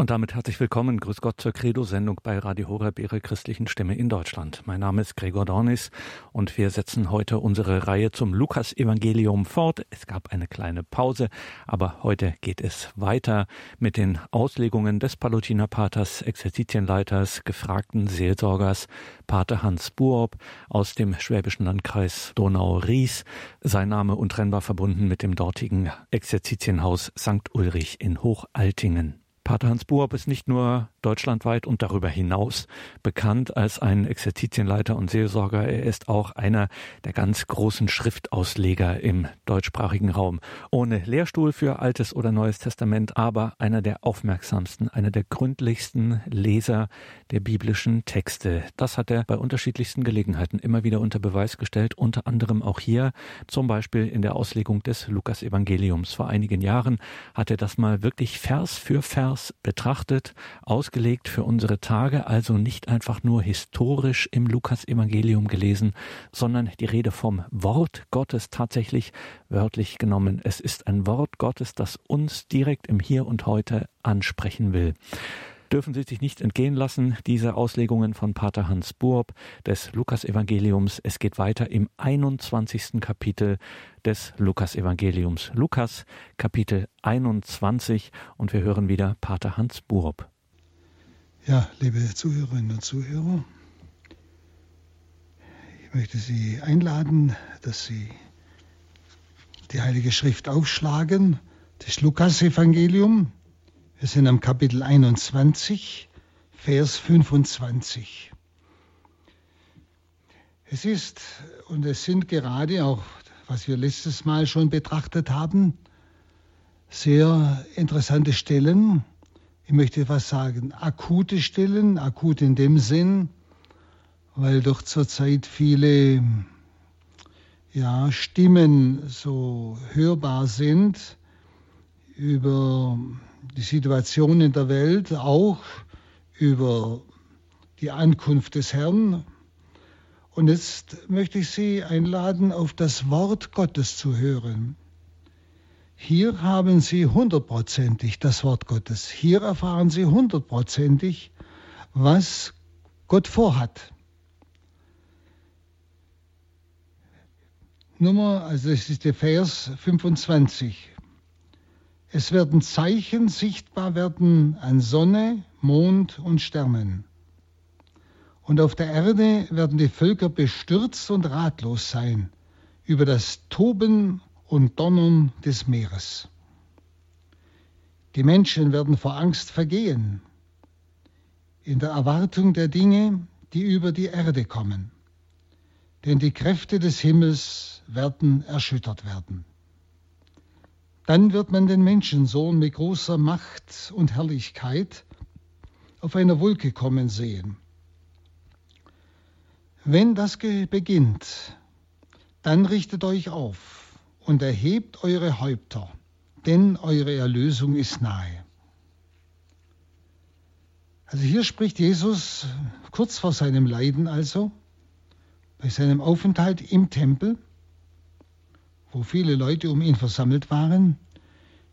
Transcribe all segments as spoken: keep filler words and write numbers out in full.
Und damit herzlich willkommen, grüß Gott zur Credo-Sendung bei Radio Horeb, Ihrer christlichen Stimme in Deutschland. Mein Name ist Gregor Dornis und wir setzen heute unsere Reihe zum Lukas-Evangelium fort. Es gab eine kleine Pause, aber heute geht es weiter mit den Auslegungen des Pallottiner Paters, Exerzitienleiters, gefragten Seelsorgers, Pater Hans Buob aus dem schwäbischen Landkreis Donau-Ries. Sein Name untrennbar verbunden mit dem dortigen Exerzitienhaus Sankt Ulrich in Hochaltingen. Pater Hans Buob ist nicht nur deutschlandweit und darüber hinaus bekannt als ein Exerzitienleiter und Seelsorger. Er ist auch einer der ganz großen Schriftausleger im deutschsprachigen Raum. Ohne Lehrstuhl für Altes oder Neues Testament, aber einer der aufmerksamsten, einer der gründlichsten Leser der biblischen Texte. Das hat er bei unterschiedlichsten Gelegenheiten immer wieder unter Beweis gestellt, unter anderem auch hier, zum Beispiel in der Auslegung des Lukas-Evangeliums. Vor einigen Jahren hat er das mal wirklich Vers für Vers betrachtet, ausgelegt für unsere Tage, also nicht einfach nur historisch im Lukas-Evangelium gelesen, sondern die Rede vom Wort Gottes tatsächlich wörtlich genommen. Es ist ein Wort Gottes, das uns direkt im Hier und Heute ansprechen will. Dürfen Sie sich nicht entgehen lassen, diese Auslegungen von Pater Hans Buob des Lukas-Evangeliums. Es geht weiter im einundzwanzigsten Kapitel des Lukas-Evangeliums. Lukas, Kapitel einundzwanzig, und wir hören wieder Pater Hans Buob. Ja, liebe Zuhörerinnen und Zuhörer, ich möchte Sie einladen, dass Sie die Heilige Schrift aufschlagen, das Lukas-Evangelium. Wir sind am Kapitel einundzwanzig, Vers fünfundzwanzig. Es ist, und es sind gerade auch, was wir letztes Mal schon betrachtet haben, sehr interessante Stellen. Ich möchte etwas sagen, akute Stellen, akut in dem Sinn, weil doch zurzeit viele ja, Stimmen so hörbar sind über die Situation in der Welt, auch über die Ankunft des Herrn. Und jetzt möchte ich Sie einladen, auf das Wort Gottes zu hören. Hier haben Sie hundertprozentig das Wort Gottes. Hier erfahren Sie hundertprozentig, was Gott vorhat. Nummer, also es ist der Vers fünfundzwanzig. Es werden Zeichen sichtbar werden an Sonne, Mond und Sternen. Und auf der Erde werden die Völker bestürzt und ratlos sein über das Toben und Donnern des Meeres. Die Menschen werden vor Angst vergehen, in der Erwartung der Dinge, die über die Erde kommen. Denn die Kräfte des Himmels werden erschüttert werden. Dann wird man den Menschensohn mit großer Macht und Herrlichkeit auf einer Wolke kommen sehen. Wenn das beginnt, dann richtet euch auf und erhebt eure Häupter, denn eure Erlösung ist nahe. Also hier spricht Jesus kurz vor seinem Leiden, also bei seinem Aufenthalt im Tempel, wo viele Leute um ihn versammelt waren,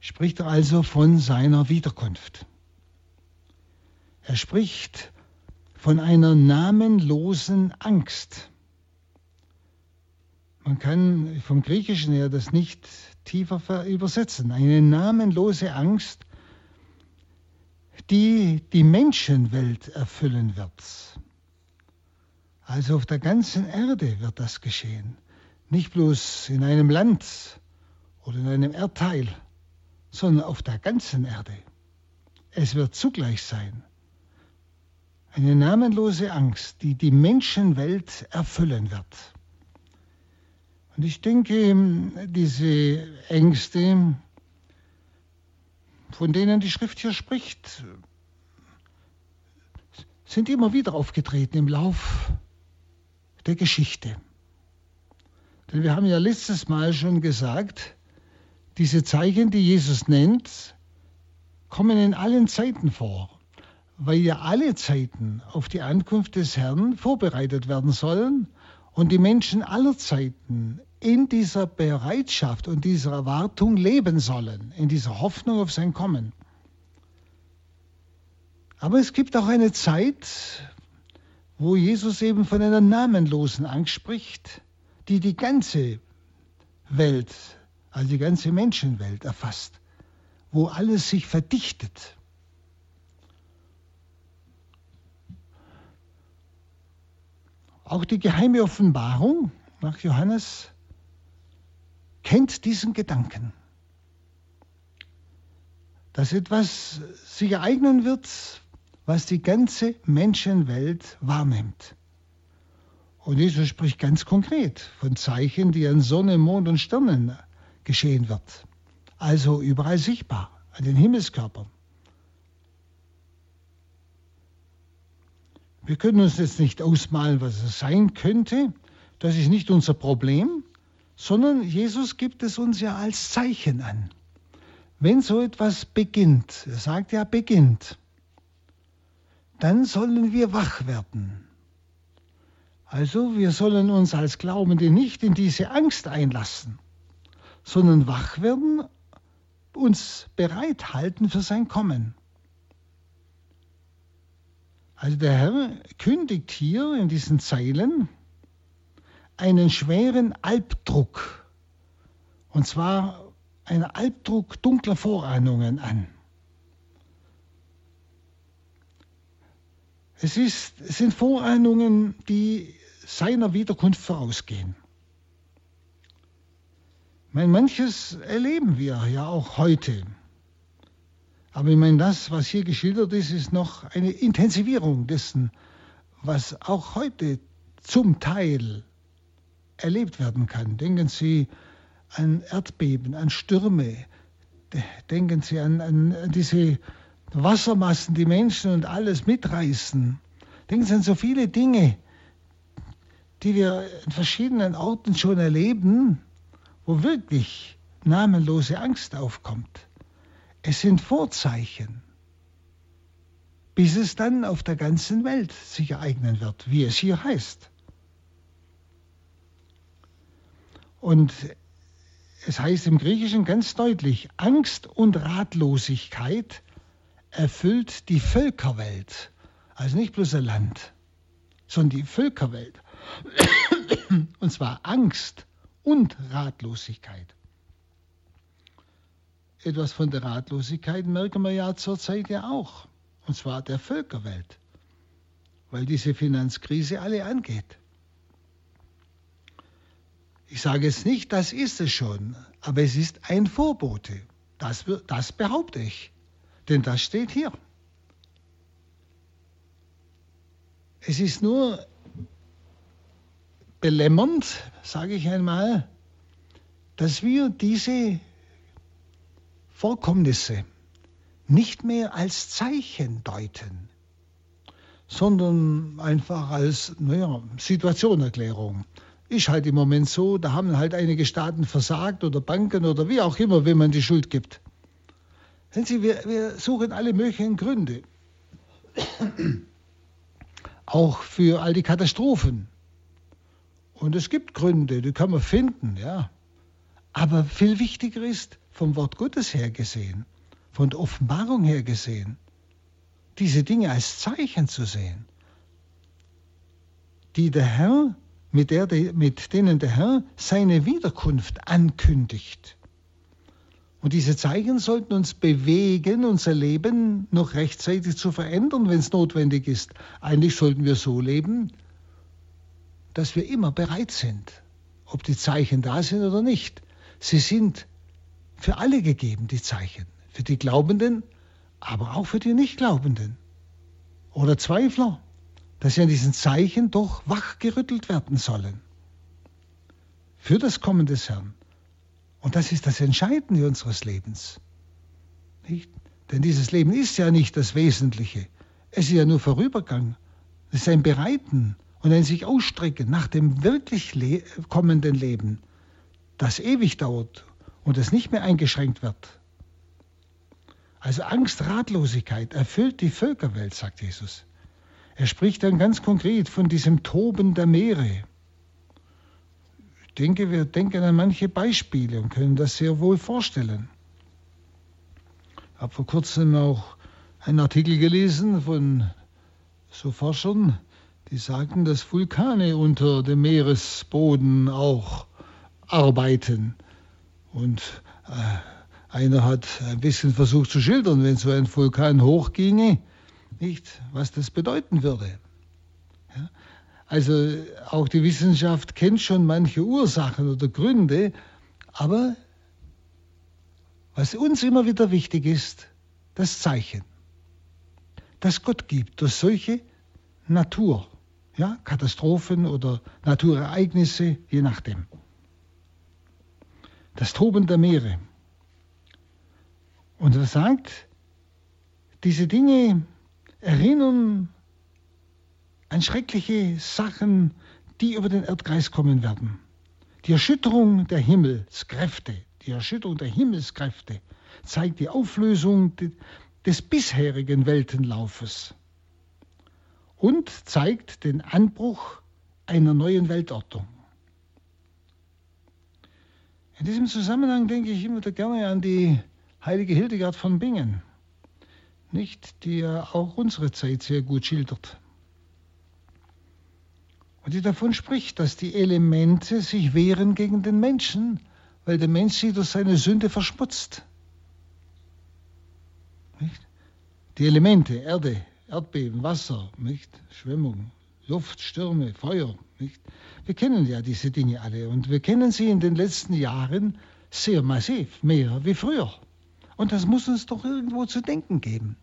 spricht er also von seiner Wiederkunft. Er spricht von einer namenlosen Angst. Man kann vom Griechischen her das nicht tiefer übersetzen. Eine namenlose Angst, die die Menschenwelt erfüllen wird. Also auf der ganzen Erde wird das geschehen. Nicht bloß in einem Land oder in einem Erdteil, sondern auf der ganzen Erde. Es wird zugleich sein. Eine namenlose Angst, die die Menschenwelt erfüllen wird. Und ich denke, diese Ängste, von denen die Schrift hier spricht, sind immer wieder aufgetreten im Lauf der Geschichte. Denn wir haben ja letztes Mal schon gesagt, diese Zeichen, die Jesus nennt, kommen in allen Zeiten vor, weil ja alle Zeiten auf die Ankunft des Herrn vorbereitet werden sollen und die Menschen aller Zeiten in dieser Bereitschaft und dieser Erwartung leben sollen, in dieser Hoffnung auf sein Kommen. Aber es gibt auch eine Zeit, wo Jesus eben von einer namenlosen Angst spricht, die die ganze Welt, also die ganze Menschenwelt erfasst, wo alles sich verdichtet. Auch die geheime Offenbarung nach Johannes kennt diesen Gedanken, dass etwas sich ereignen wird, was die ganze Menschenwelt wahrnimmt. Und Jesus spricht ganz konkret von Zeichen, die an Sonne, Mond und Sternen geschehen wird. Also überall sichtbar, an den Himmelskörpern. Wir können uns jetzt nicht ausmalen, was es sein könnte. Das ist nicht unser Problem, sondern Jesus gibt es uns ja als Zeichen an. Wenn so etwas beginnt, er sagt ja beginnt, dann sollen wir wach werden. Also wir sollen uns als Glaubende nicht in diese Angst einlassen, sondern wach werden, uns bereithalten für sein Kommen. Also der Herr kündigt hier in diesen Zeilen einen schweren Albdruck, und zwar ein Albdruck dunkler Vorahnungen an. Es, ist, es sind Vorahnungen, die seiner Wiederkunft vorausgehen. Ich meine, manches erleben wir ja auch heute. Aber ich meine, das, was hier geschildert ist, ist noch eine Intensivierung dessen, was auch heute zum Teil erlebt werden kann. Denken Sie an Erdbeben, an Stürme, denken Sie an, an diese Wassermassen, die Menschen und alles mitreißen. Denken Sie an so viele Dinge, die wir an verschiedenen Orten schon erleben, wo wirklich namenlose Angst aufkommt. Es sind Vorzeichen, bis es dann auf der ganzen Welt sich ereignen wird, wie es hier heißt. Und es heißt im Griechischen ganz deutlich, Angst und Ratlosigkeit erfüllt die Völkerwelt. Also nicht bloß ein Land, sondern die Völkerwelt. Und zwar Angst und Ratlosigkeit. Etwas von der Ratlosigkeit merken wir ja zurzeit ja auch. Und zwar der Völkerwelt, weil diese Finanzkrise alle angeht. Ich sage jetzt nicht, das ist es schon, aber es ist ein Vorbote. Das, das behaupte ich, denn das steht hier. Es ist nur belämmernd, sage ich einmal, dass wir diese Vorkommnisse nicht mehr als Zeichen deuten, sondern einfach als, naja, Situationerklärung. Ist halt im Moment so, da haben halt einige Staaten versagt oder Banken oder wie auch immer, wenn man die Schuld gibt. Sehen Sie, wir, wir suchen alle möglichen Gründe. Auch für all die Katastrophen. Und es gibt Gründe, die kann man finden, ja. Aber viel wichtiger ist, vom Wort Gottes her gesehen, von der Offenbarung her gesehen, diese Dinge als Zeichen zu sehen, die der Herr Mit, der, mit denen der Herr seine Wiederkunft ankündigt. Und diese Zeichen sollten uns bewegen, unser Leben noch rechtzeitig zu verändern, wenn es notwendig ist. Eigentlich sollten wir so leben, dass wir immer bereit sind, ob die Zeichen da sind oder nicht. Sie sind für alle gegeben, die Zeichen. Für die Glaubenden, aber auch für die Nichtglaubenden oder Zweifler, dass wir an diesen Zeichen doch wachgerüttelt werden sollen. Für das Kommen des Herrn. Und das ist das Entscheidende unseres Lebens. Nicht? Denn dieses Leben ist ja nicht das Wesentliche. Es ist ja nur Vorübergang. Es ist ein Bereiten und ein sich ausstrecken nach dem wirklich le- kommenden Leben, das ewig dauert und das nicht mehr eingeschränkt wird. Also Angst, Ratlosigkeit erfüllt die Völkerwelt, sagt Jesus. Er spricht dann ganz konkret von diesem Toben der Meere. Ich denke, wir denken an manche Beispiele und können das sehr wohl vorstellen. Ich habe vor kurzem auch einen Artikel gelesen von so Forschern, die sagten, dass Vulkane unter dem Meeresboden auch arbeiten. Und äh, einer hat ein bisschen versucht zu schildern, wenn so ein Vulkan hochginge, nicht, was das bedeuten würde. Ja? Also auch die Wissenschaft kennt schon manche Ursachen oder Gründe, aber was uns immer wieder wichtig ist, das Zeichen, das Gott gibt durch solche Natur, ja, Katastrophen oder Naturereignisse, je nachdem. Das Toben der Meere. Und er sagt, diese Dinge erinnern an schreckliche Sachen, die über den Erdkreis kommen werden. Die Erschütterung der Himmelskräfte, die Erschütterung der Himmelskräfte zeigt die Auflösung des bisherigen Weltenlaufes und zeigt den Anbruch einer neuen Weltordnung. In diesem Zusammenhang denke ich immer gerne an die heilige Hildegard von Bingen, nicht, die ja auch unsere Zeit sehr gut schildert. Und die davon spricht, dass die Elemente sich wehren gegen den Menschen, weil der Mensch sie durch seine Sünde verschmutzt. Nicht? Die Elemente, Erde, Erdbeben, Wasser, nicht? Schwemmung, Luft, Stürme, Feuer. Nicht? Wir kennen ja diese Dinge alle und wir kennen sie in den letzten Jahren sehr massiv, mehr wie früher. Und das muss uns doch irgendwo zu denken geben.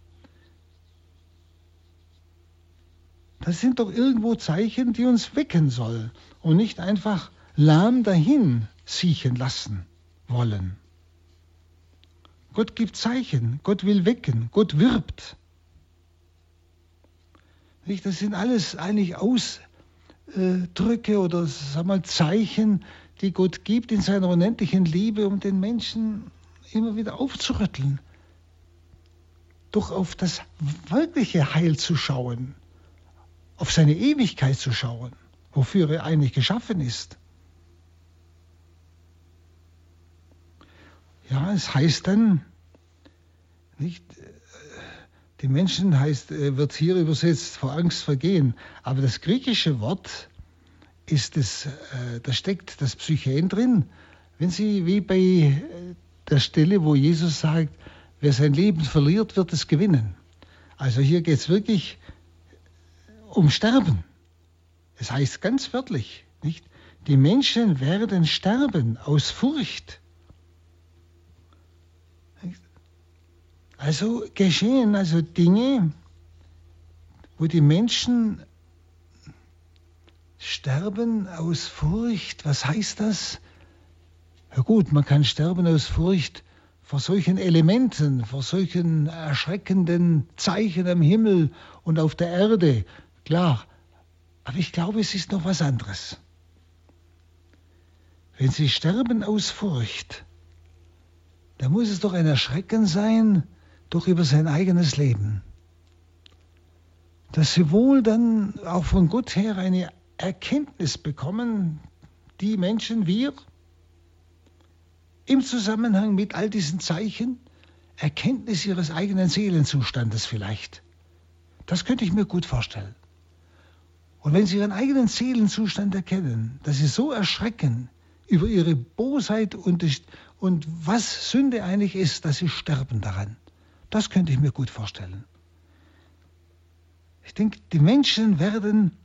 Das sind doch irgendwo Zeichen, die uns wecken sollen und nicht einfach lahm dahin siechen lassen wollen. Gott gibt Zeichen, Gott will wecken, Gott wirbt. Das sind alles eigentlich Ausdrücke oder sag mal, Zeichen, die Gott gibt in seiner unendlichen Liebe, um den Menschen immer wieder aufzurütteln, doch auf das wirkliche Heil zu schauen, auf seine Ewigkeit zu schauen, wofür er eigentlich geschaffen ist. Ja, es heißt dann, nicht, die Menschen heißt, wird hier übersetzt, vor Angst vergehen, aber das griechische Wort ist es, da steckt das Psychen drin, wenn sie wie bei der Stelle, wo Jesus sagt, wer sein Leben verliert, wird es gewinnen. Also hier geht es wirklich um Sterben. Es heißt ganz wörtlich, nicht? Die Menschen werden sterben aus Furcht. Also geschehen also Dinge, wo die Menschen sterben aus Furcht. Was heißt das? Ja gut, man kann sterben aus Furcht vor solchen Elementen, vor solchen erschreckenden Zeichen am Himmel und auf der Erde. Klar, aber ich glaube, es ist noch was anderes. Wenn sie sterben aus Furcht, dann muss es doch ein Erschrecken sein, doch über sein eigenes Leben. Dass sie wohl dann auch von Gott her eine Erkenntnis bekommen, die Menschen, wir, im Zusammenhang mit all diesen Zeichen, Erkenntnis ihres eigenen Seelenzustandes vielleicht. Das könnte ich mir gut vorstellen. Und wenn sie ihren eigenen Seelenzustand erkennen, dass sie so erschrecken über ihre Bosheit und, und was Sünde eigentlich ist, dass sie sterben daran. Das könnte ich mir gut vorstellen. Ich denke, die Menschen werden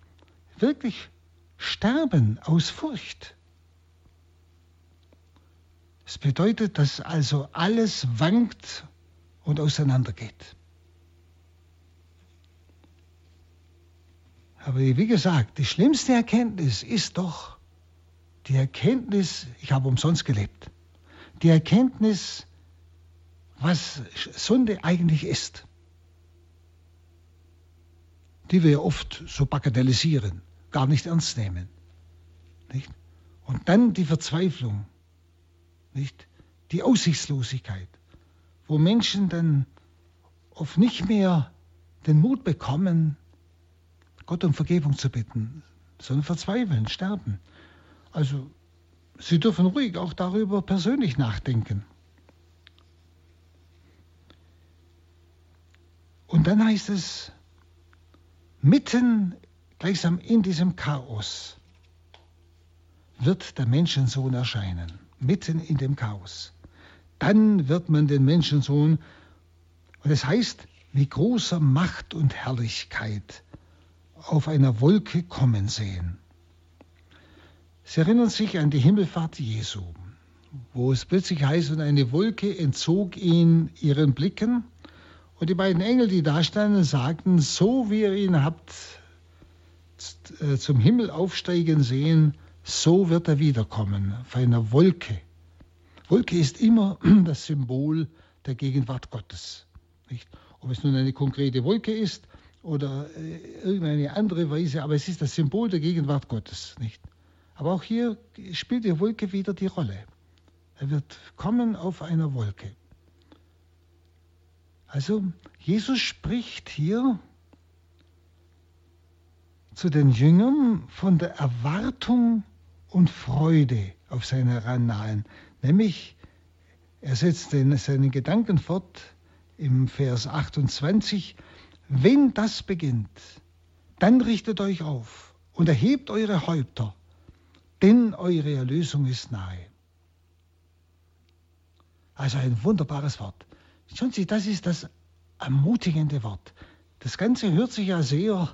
wirklich sterben aus Furcht. Es bedeutet, dass also alles wankt und auseinandergeht. Aber wie gesagt, die schlimmste Erkenntnis ist doch die Erkenntnis, ich habe umsonst gelebt, die Erkenntnis, was Sünde eigentlich ist, die wir oft so bagatellisieren, gar nicht ernst nehmen. Nicht? Und dann die Verzweiflung. Nicht? Die Aussichtslosigkeit, wo Menschen dann oft nicht mehr den Mut bekommen, Gott um Vergebung zu bitten, sondern verzweifeln, sterben. Also sie dürfen ruhig auch darüber persönlich nachdenken. Und dann heißt es, mitten gleichsam in diesem Chaos wird der Menschensohn erscheinen. Mitten in dem Chaos. Dann wird man den Menschensohn, und es heißt, mit großer Macht und Herrlichkeit auf einer Wolke kommen sehen. Sie erinnern sich an die Himmelfahrt Jesu, wo es plötzlich heißt, und eine Wolke entzog ihn ihren Blicken. Und die beiden Engel, die da standen, sagten, so wie ihr ihn habt zum Himmel aufsteigen sehen, so wird er wiederkommen, auf einer Wolke. Wolke ist immer das Symbol der Gegenwart Gottes. Nicht? Ob es nun eine konkrete Wolke ist oder irgendeine andere Weise, aber es ist das Symbol der Gegenwart Gottes. Nicht? Aber auch hier spielt die Wolke wieder die Rolle. Er wird kommen auf einer Wolke. Also Jesus spricht hier zu den Jüngern von der Erwartung und Freude auf seine Herannahen. Nämlich, er setzt seinen Gedanken fort im Vers achtundzwanzig, wenn das beginnt, dann richtet euch auf und erhebt eure Häupter, denn eure Erlösung ist nahe. Also ein wunderbares Wort. Schauen Sie, das ist das ermutigende Wort. Das Ganze hört sich ja sehr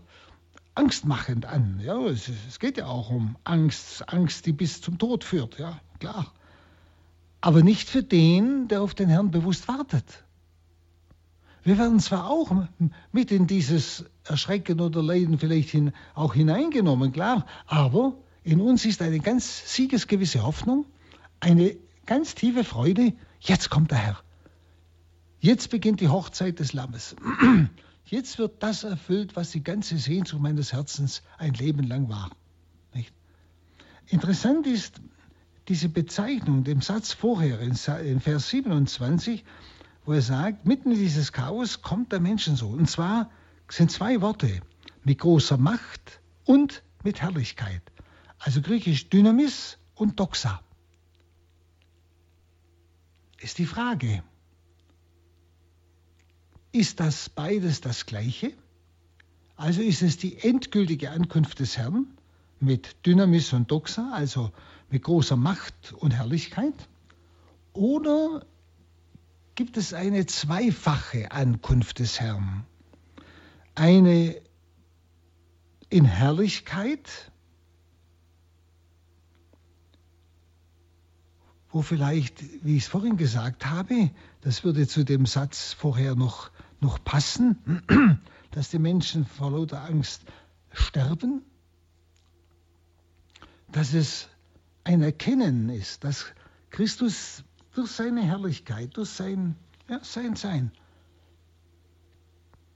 angstmachend an. Ja, es, es geht ja auch um Angst, Angst, die bis zum Tod führt, ja, klar. Aber nicht für den, der auf den Herrn bewusst wartet. Wir werden zwar auch mit in dieses Erschrecken oder Leiden vielleicht hin, auch hineingenommen, klar, aber in uns ist eine ganz siegesgewisse Hoffnung, eine ganz tiefe Freude, jetzt kommt der Herr. Jetzt beginnt die Hochzeit des Lammes. Jetzt wird das erfüllt, was die ganze Sehnsucht meines Herzens ein Leben lang war. Nicht? Interessant ist diese Bezeichnung, dem Satz vorher, in Vers siebenundzwanzig, wo er sagt, mitten in dieses Chaos kommt der Menschensohn. Und zwar sind zwei Worte, mit großer Macht und mit Herrlichkeit. Also griechisch Dynamis und Doxa. Ist die Frage, ist das beides das Gleiche? Also ist es die endgültige Ankunft des Herrn mit Dynamis und Doxa, also mit großer Macht und Herrlichkeit? Oder gibt es eine zweifache Ankunft des Herrn? Eine in Herrlichkeit, wo vielleicht, wie ich es vorhin gesagt habe, das würde zu dem Satz vorher noch, noch passen, dass die Menschen vor lauter Angst sterben, dass es ein Erkennen ist, dass Christus durch seine Herrlichkeit, durch sein, ja, sein Sein,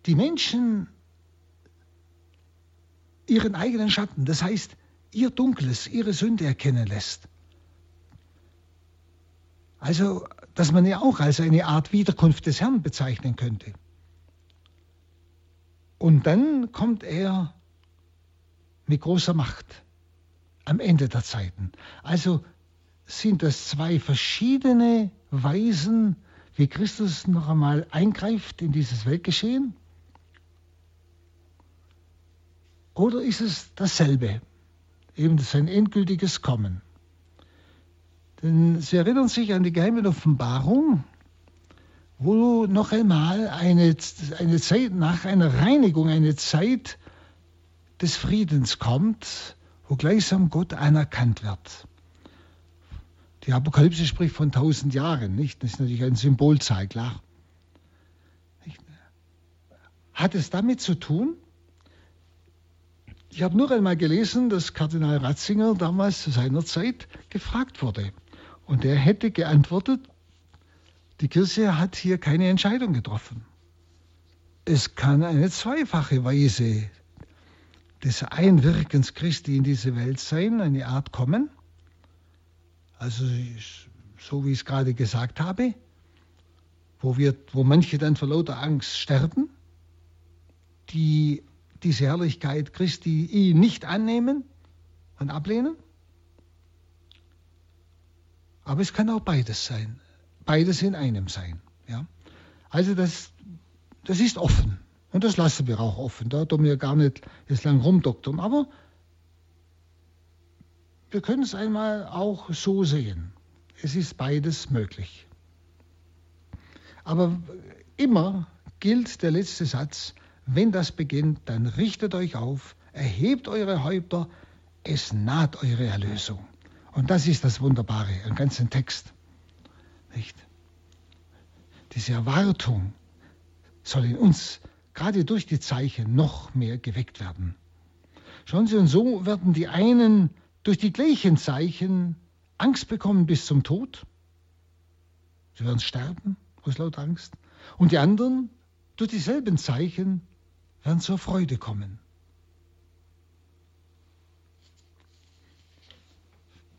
die Menschen ihren eigenen Schatten, das heißt ihr Dunkles, ihre Sünde erkennen lässt. Also, dass man ja auch als eine Art Wiederkunft des Herrn bezeichnen könnte. Und dann kommt er mit großer Macht am Ende der Zeiten. Also sind das zwei verschiedene Weisen, wie Christus noch einmal eingreift in dieses Weltgeschehen? Oder ist es dasselbe, eben sein endgültiges Kommen? Denn Sie erinnern sich an die geheime Offenbarung, wo noch einmal eine, eine Zeit nach einer Reinigung, eine Zeit des Friedens kommt, wo gleichsam Gott anerkannt wird. Die Apokalypse spricht von tausend Jahren, nicht? Das ist natürlich eine Symbolzahl, klar. Hat es damit zu tun? Ich habe nur einmal gelesen, dass Kardinal Ratzinger damals zu seiner Zeit gefragt wurde. Und er hätte geantwortet, die Kirche hat hier keine Entscheidung getroffen. Es kann eine zweifache Weise des Einwirkens Christi in diese Welt sein, eine Art Kommen. Also so wie ich es gerade gesagt habe, wo, wir, wo manche dann vor lauter Angst sterben, die diese Herrlichkeit Christi ihn nicht annehmen und ablehnen. Aber es kann auch beides sein, beides in einem sein. Ja? Also das, das ist offen. Und das lassen wir auch offen. Da tun wir gar nicht jetzt lang rumdoktern. Aber wir können es einmal auch so sehen. Es ist beides möglich. Aber immer gilt der letzte Satz: Wenn das beginnt, dann richtet euch auf, erhebt eure Häupter, es naht eure Erlösung. Und das ist das Wunderbare im ganzen Text. Nicht? Diese Erwartung soll in uns gerade durch die Zeichen noch mehr geweckt werden. Schauen Sie, und so werden die einen durch die gleichen Zeichen Angst bekommen bis zum Tod. Sie werden sterben aus lauter Angst. Und die anderen durch dieselben Zeichen werden zur Freude kommen.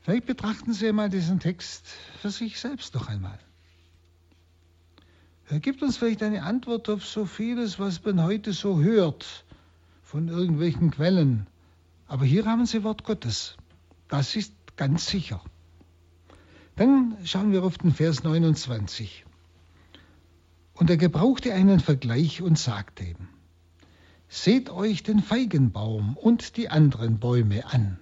Vielleicht betrachten Sie einmal diesen Text für sich selbst noch einmal. Er gibt uns vielleicht eine Antwort auf so vieles, was man heute so hört von irgendwelchen Quellen. Aber hier haben Sie Wort Gottes. Das ist ganz sicher. Dann schauen wir auf den Vers neunundzwanzig. Und er gebrauchte einen Vergleich und sagte ihm: Seht euch den Feigenbaum und die anderen Bäume an.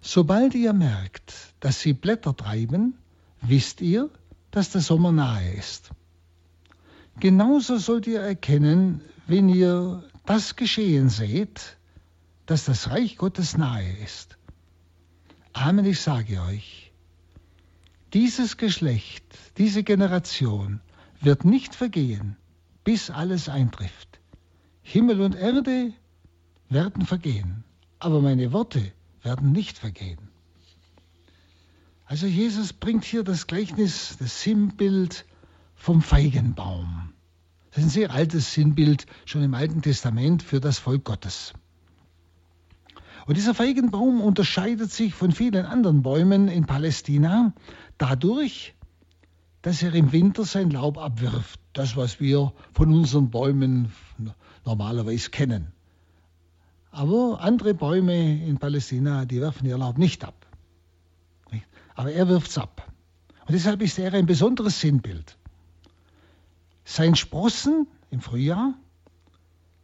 Sobald ihr merkt, dass sie Blätter treiben, wisst ihr, dass der Sommer nahe ist. Genauso sollt ihr erkennen, wenn ihr das geschehen seht, dass das Reich Gottes nahe ist. Amen, ich sage euch, dieses Geschlecht, diese Generation wird nicht vergehen, bis alles eintrifft. Himmel und Erde werden vergehen, aber meine Worte werden nicht vergehen. Also Jesus bringt hier das Gleichnis, das Sinnbild vom Feigenbaum. Das ist ein sehr altes Sinnbild, schon im Alten Testament, für das Volk Gottes. Und dieser Feigenbaum unterscheidet sich von vielen anderen Bäumen in Palästina dadurch, dass er im Winter sein Laub abwirft. Das, was wir von unseren Bäumen normalerweise kennen. Aber andere Bäume in Palästina, die werfen ihr Laub nicht ab. Aber er wirft es ab. Und deshalb ist er ein besonderes Sinnbild. Sein Sprossen im Frühjahr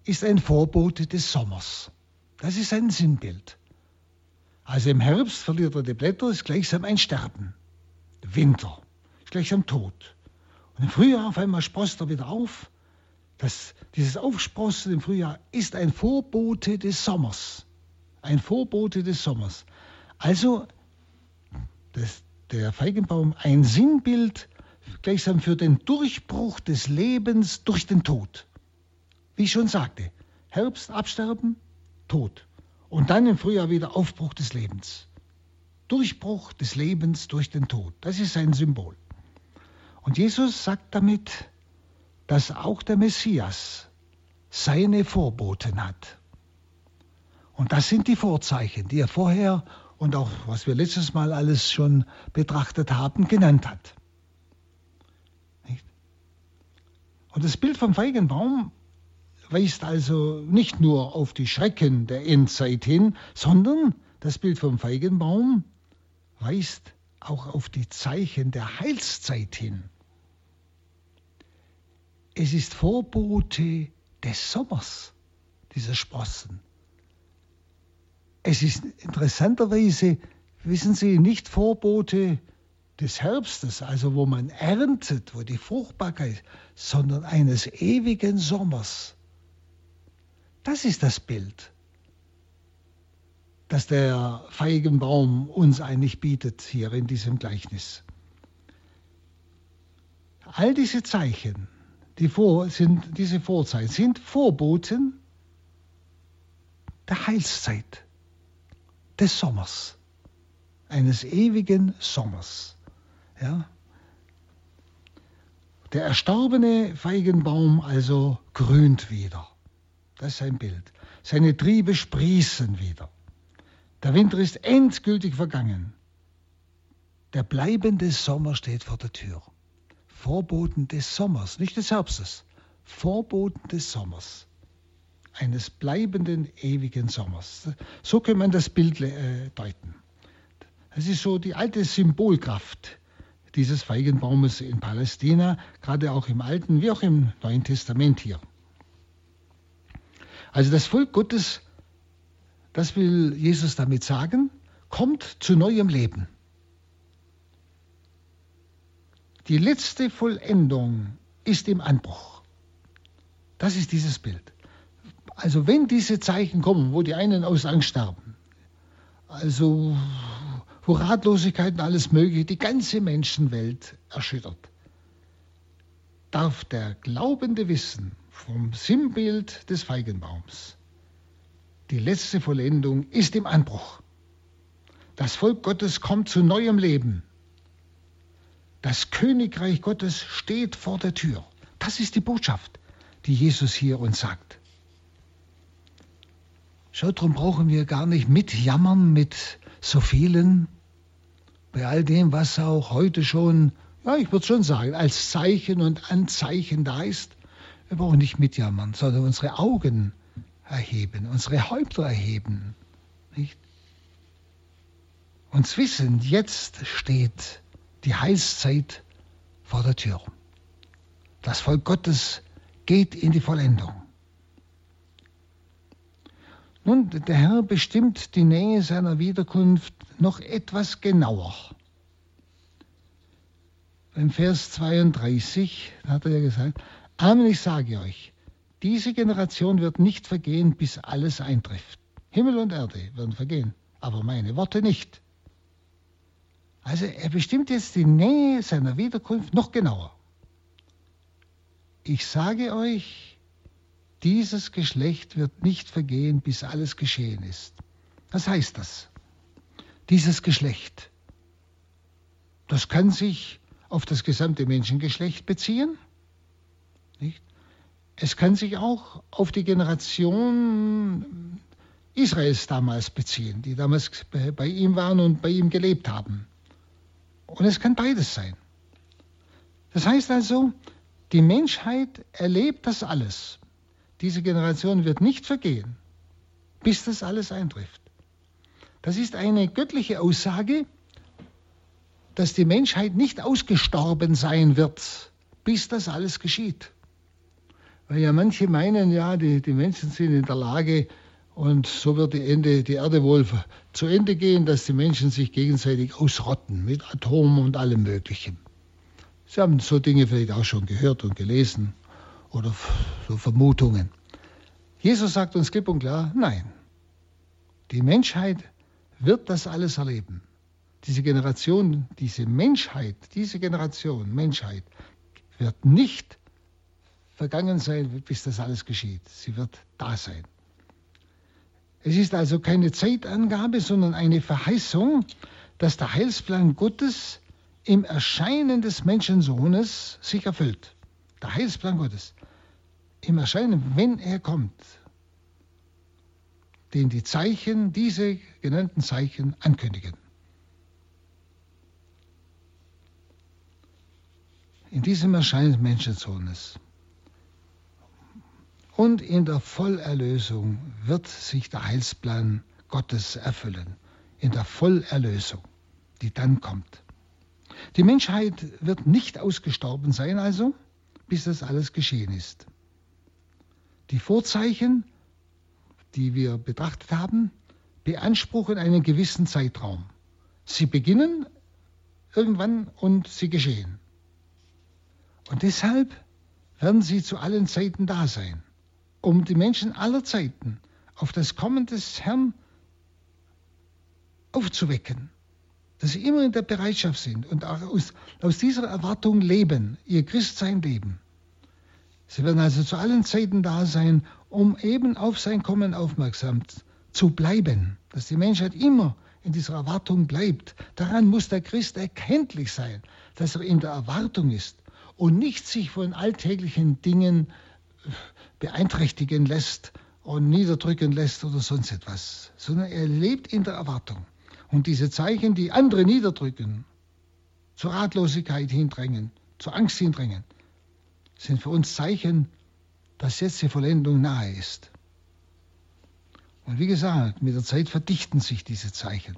ist ein Vorbote des Sommers. Das ist sein Sinnbild. Also im Herbst verliert er die Blätter, ist gleichsam ein Sterben. Winter. Gleichsam Tod. Und im Frühjahr auf einmal sprost er wieder auf. Das, dieses Aufsprossen im Frühjahr ist ein Vorbote des Sommers. Ein Vorbote des Sommers. Also das, der Feigenbaum ein Sinnbild gleichsam für den Durchbruch des Lebens durch den Tod. Wie ich schon sagte, Herbst, Absterben, Tod. Und dann im Frühjahr wieder Aufbruch des Lebens. Durchbruch des Lebens durch den Tod. Das ist sein Symbol. Und Jesus sagt damit, dass auch der Messias seine Vorboten hat. Und das sind die Vorzeichen, die er vorher und auch, was wir letztes Mal alles schon betrachtet haben, genannt hat. Nicht? Und das Bild vom Feigenbaum weist also nicht nur auf die Schrecken der Endzeit hin, sondern das Bild vom Feigenbaum weist auch auf die Zeichen der Heilszeit hin. Es ist Vorbote des Sommers, dieser Sprossen. Es ist interessanterweise, wissen Sie, nicht Vorbote des Herbstes, also wo man erntet, wo die Fruchtbarkeit, sondern eines ewigen Sommers. Das ist das Bild, das der Feigenbaum uns eigentlich bietet hier in diesem Gleichnis. All diese Zeichen, die vor, sind, diese Vorzeichen sind Vorboten der Heilszeit, des Sommers, eines ewigen Sommers. Ja? Der erstorbene Feigenbaum also grünt wieder. Das ist sein Bild. Seine Triebe sprießen wieder. Der Winter ist endgültig vergangen. Der bleibende Sommer steht vor der Tür. Vorboten des Sommers, nicht des Herbstes. Vorboten des Sommers. Eines bleibenden, ewigen Sommers. So kann man das Bild äh, deuten. Es ist so die alte Symbolkraft dieses Feigenbaumes in Palästina, gerade auch im Alten wie auch im Neuen Testament hier. Also das Volk Gottes, das will Jesus damit sagen, kommt zu neuem Leben. Die letzte Vollendung ist im Anbruch. Das ist dieses Bild. Also wenn diese Zeichen kommen, wo die einen aus Angst starben, also wo Ratlosigkeit und alles Mögliche die ganze Menschenwelt erschüttert, darf der Glaubende wissen vom Sinnbild des Feigenbaums, die letzte Vollendung ist im Anbruch. Das Volk Gottes kommt zu neuem Leben. Das Königreich Gottes steht vor der Tür. Das ist die Botschaft, die Jesus hier uns sagt. Schau, darum brauchen wir gar nicht mitjammern mit so vielen, bei all dem, was auch heute schon, ja, ich würde schon sagen, als Zeichen und Anzeichen da ist. Wir brauchen nicht mitjammern, sondern unsere Augen erheben, unsere Häupter erheben, nicht? Uns wissen, jetzt steht die Heilszeit vor der Tür. Das Volk Gottes geht in die Vollendung. Nun, der Herr bestimmt die Nähe seiner Wiederkunft noch etwas genauer. Im Vers zweiunddreißig hat er ja gesagt, Amen, ich sage euch, diese Generation wird nicht vergehen, bis alles eintrifft. Himmel und Erde werden vergehen, aber meine Worte nicht. Also er bestimmt jetzt die Nähe seiner Wiederkunft noch genauer. Ich sage euch, dieses Geschlecht wird nicht vergehen, bis alles geschehen ist. Was heißt das? Dieses Geschlecht. Das kann sich auf das gesamte Menschengeschlecht beziehen, nicht? Es kann sich auch auf die Generation Israels damals beziehen, die damals bei ihm waren und bei ihm gelebt haben. Und es kann beides sein. Das heißt also, die Menschheit erlebt das alles. Diese Generation wird nicht vergehen, bis das alles eintrifft. Das ist eine göttliche Aussage, dass die Menschheit nicht ausgestorben sein wird, bis das alles geschieht. Weil ja manche meinen, ja, die, die Menschen sind in der Lage, und so wird die, Ende, die Erde wohl zu Ende gehen, dass die Menschen sich gegenseitig ausrotten mit Atomen und allem Möglichen. Sie haben so Dinge vielleicht auch schon gehört und gelesen. Oder so Vermutungen. Jesus sagt uns klipp und klar, nein. Die Menschheit wird das alles erleben. Diese Generation, diese Menschheit, diese Generation, Menschheit, wird nicht vergangen sein, bis das alles geschieht. Sie wird da sein. Es ist also keine Zeitangabe, sondern eine Verheißung, dass der Heilsplan Gottes im Erscheinen des Menschensohnes sich erfüllt. Der Heilsplan Gottes. Im Erscheinen, wenn er kommt, den die Zeichen, diese genannten Zeichen ankündigen. In diesem Erscheinen des Menschensohnes und in der Vollerlösung wird sich der Heilsplan Gottes erfüllen. In der Vollerlösung, die dann kommt. Die Menschheit wird nicht ausgestorben sein also, bis das alles geschehen ist. Die Vorzeichen, die wir betrachtet haben, beanspruchen einen gewissen Zeitraum. Sie beginnen irgendwann und sie geschehen. Und deshalb werden sie zu allen Zeiten da sein, um die Menschen aller Zeiten auf das Kommen des Herrn aufzuwecken, dass sie immer in der Bereitschaft sind und auch aus, aus dieser Erwartung leben, ihr Christsein leben. Sie werden also zu allen Zeiten da sein, um eben auf sein Kommen aufmerksam zu bleiben, dass die Menschheit immer in dieser Erwartung bleibt. Daran muss der Christ erkenntlich sein, dass er in der Erwartung ist und nicht sich von alltäglichen Dingen beeinträchtigen lässt und niederdrücken lässt oder sonst etwas, sondern er lebt in der Erwartung. Und diese Zeichen, die andere niederdrücken, zur Ratlosigkeit hindrängen, zur Angst hindrängen, sind für uns Zeichen, dass jetzt die Vollendung nahe ist. Und wie gesagt, mit der Zeit verdichten sich diese Zeichen.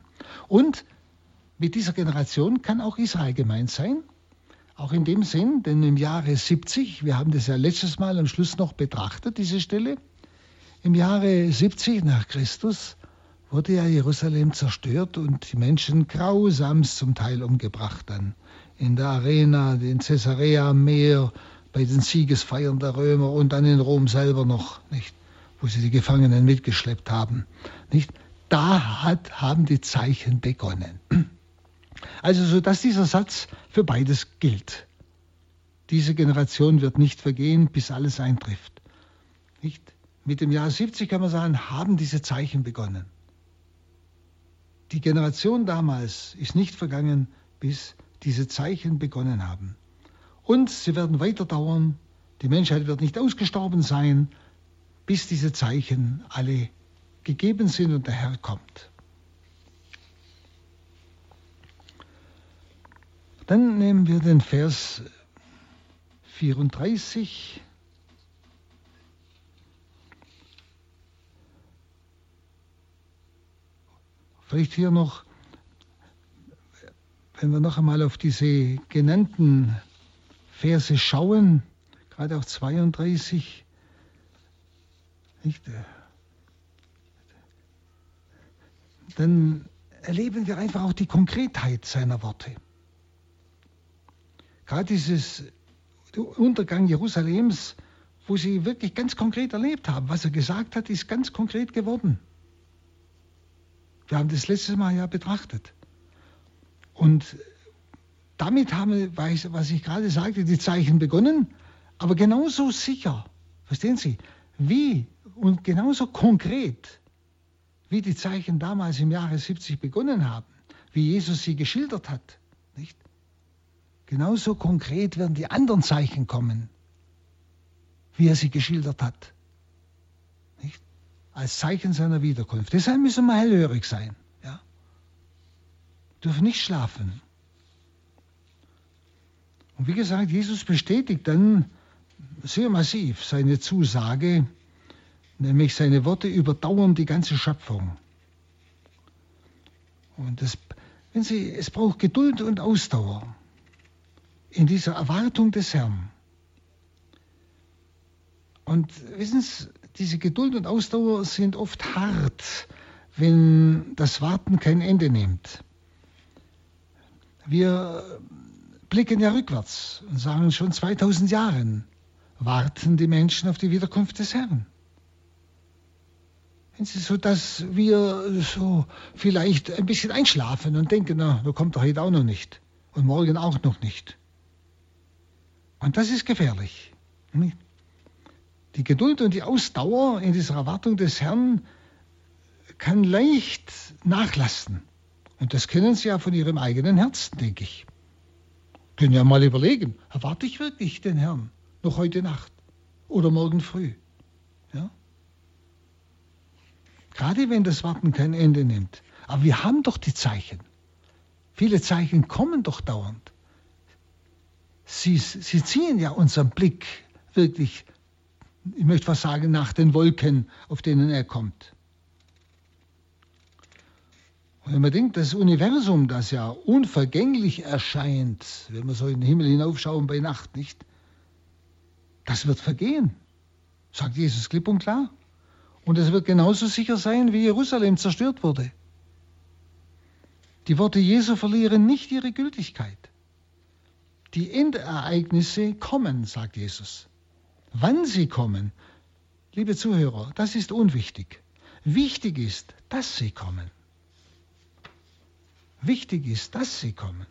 Und mit dieser Generation kann auch Israel gemeint sein, auch in dem Sinn, denn im Jahre siebzig, wir haben das ja letztes Mal am Schluss noch betrachtet, diese Stelle, Im Jahre siebzig nach Christus wurde ja Jerusalem zerstört und die Menschen grausamst zum Teil umgebracht dann. In der Arena, in Caesarea am Meer, bei den Siegesfeiern der Römer und dann in Rom selber noch, nicht, wo sie die Gefangenen mitgeschleppt haben. Nicht? Da hat, haben die Zeichen begonnen. Also sodass dieser Satz für beides gilt. Diese Generation wird nicht vergehen, bis alles eintrifft. Nicht? Mit dem Jahr siebzig kann man sagen, haben diese Zeichen begonnen. Die Generation damals ist nicht vergangen, bis diese Zeichen begonnen haben. Und sie werden weiter dauern, die Menschheit wird nicht ausgestorben sein, bis diese Zeichen alle gegeben sind und der Herr kommt. Dann nehmen wir den Vers vierunddreißig. Vielleicht hier noch, wenn wir noch einmal auf diese genannten Verse schauen, gerade auf zweiunddreißig, nicht? Dann erleben wir einfach auch die Konkretheit seiner Worte. Gerade dieses Untergang Jerusalems, wo sie wirklich ganz konkret erlebt haben, was er gesagt hat, ist ganz konkret geworden. Wir haben das letztes Mal ja betrachtet. Und damit haben, was ich gerade sagte, die Zeichen begonnen, aber genauso sicher, verstehen Sie, wie und genauso konkret, wie die Zeichen damals im Jahre siebzig begonnen haben, wie Jesus sie geschildert hat, nicht? Genauso konkret werden die anderen Zeichen kommen, wie er sie geschildert hat. Nicht? Als Zeichen seiner Wiederkunft. Deshalb müssen wir hellhörig sein. Ja? Dürfen nicht schlafen. Und wie gesagt, Jesus bestätigt dann sehr massiv seine Zusage, nämlich seine Worte überdauern die ganze Schöpfung. Und das, wenn Sie, es braucht Geduld und Ausdauer. In dieser Erwartung des Herrn. Und wissen Sie, diese Geduld und Ausdauer sind oft hart, wenn das Warten kein Ende nimmt. Wir blicken ja rückwärts und sagen, schon zweitausend Jahren warten die Menschen auf die Wiederkunft des Herrn. So dass wir so vielleicht ein bisschen einschlafen und denken, na, da kommt doch heute auch noch nicht und morgen auch noch nicht. Und das ist gefährlich. Die Geduld und die Ausdauer in dieser Erwartung des Herrn kann leicht nachlassen. Und das kennen Sie ja von Ihrem eigenen Herzen, denke ich. Können ja mal überlegen, erwarte ich wirklich den Herrn noch heute Nacht oder morgen früh? Ja? Gerade wenn das Warten kein Ende nimmt. Aber wir haben doch die Zeichen. Viele Zeichen kommen doch dauernd. Sie, sie ziehen ja unseren Blick wirklich, ich möchte fast sagen, nach den Wolken, auf denen er kommt. Und wenn man denkt, das Universum, das ja unvergänglich erscheint, wenn wir so in den Himmel hinaufschauen bei Nacht, nicht, das wird vergehen, sagt Jesus klipp und klar. Und es wird genauso sicher sein, wie Jerusalem zerstört wurde. Die Worte Jesu verlieren nicht ihre Gültigkeit. Die Endereignisse kommen, sagt Jesus. Wann sie kommen, liebe Zuhörer, das ist unwichtig. Wichtig ist, dass sie kommen. Wichtig ist, dass sie kommen.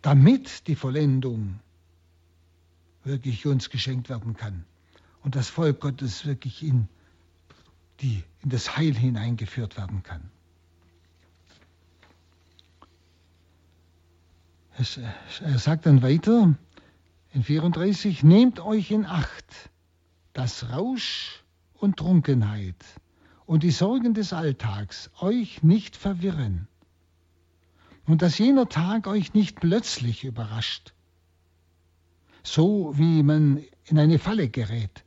Damit die Vollendung wirklich uns geschenkt werden kann und das Volk Gottes wirklich in, die, in das Heil hineingeführt werden kann. Er sagt dann weiter, in vierunddreißig, nehmt euch in Acht, dass Rausch und Trunkenheit und die Sorgen des Alltags euch nicht verwirren und dass jener Tag euch nicht plötzlich überrascht, so wie man in eine Falle gerät,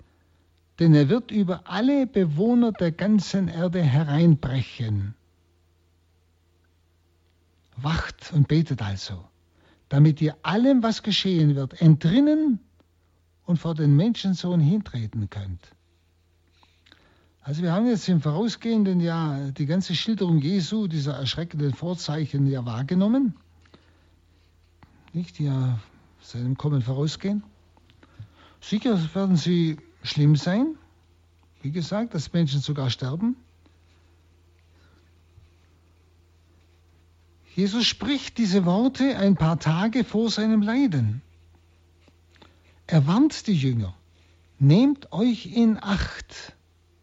denn er wird über alle Bewohner der ganzen Erde hereinbrechen. Wacht und betet also, damit ihr allem, was geschehen wird, entrinnen und vor den Menschensohn hintreten könnt. Also wir haben jetzt im vorausgehenden Jahr die ganze Schilderung Jesu, dieser erschreckenden Vorzeichen, ja wahrgenommen. Nicht, die ja seinem Kommen vorausgehen. Sicher werden sie schlimm sein. Wie gesagt, dass Menschen sogar sterben. Jesus spricht diese Worte ein paar Tage vor seinem Leiden. Er warnt die Jünger. Nehmt euch in Acht.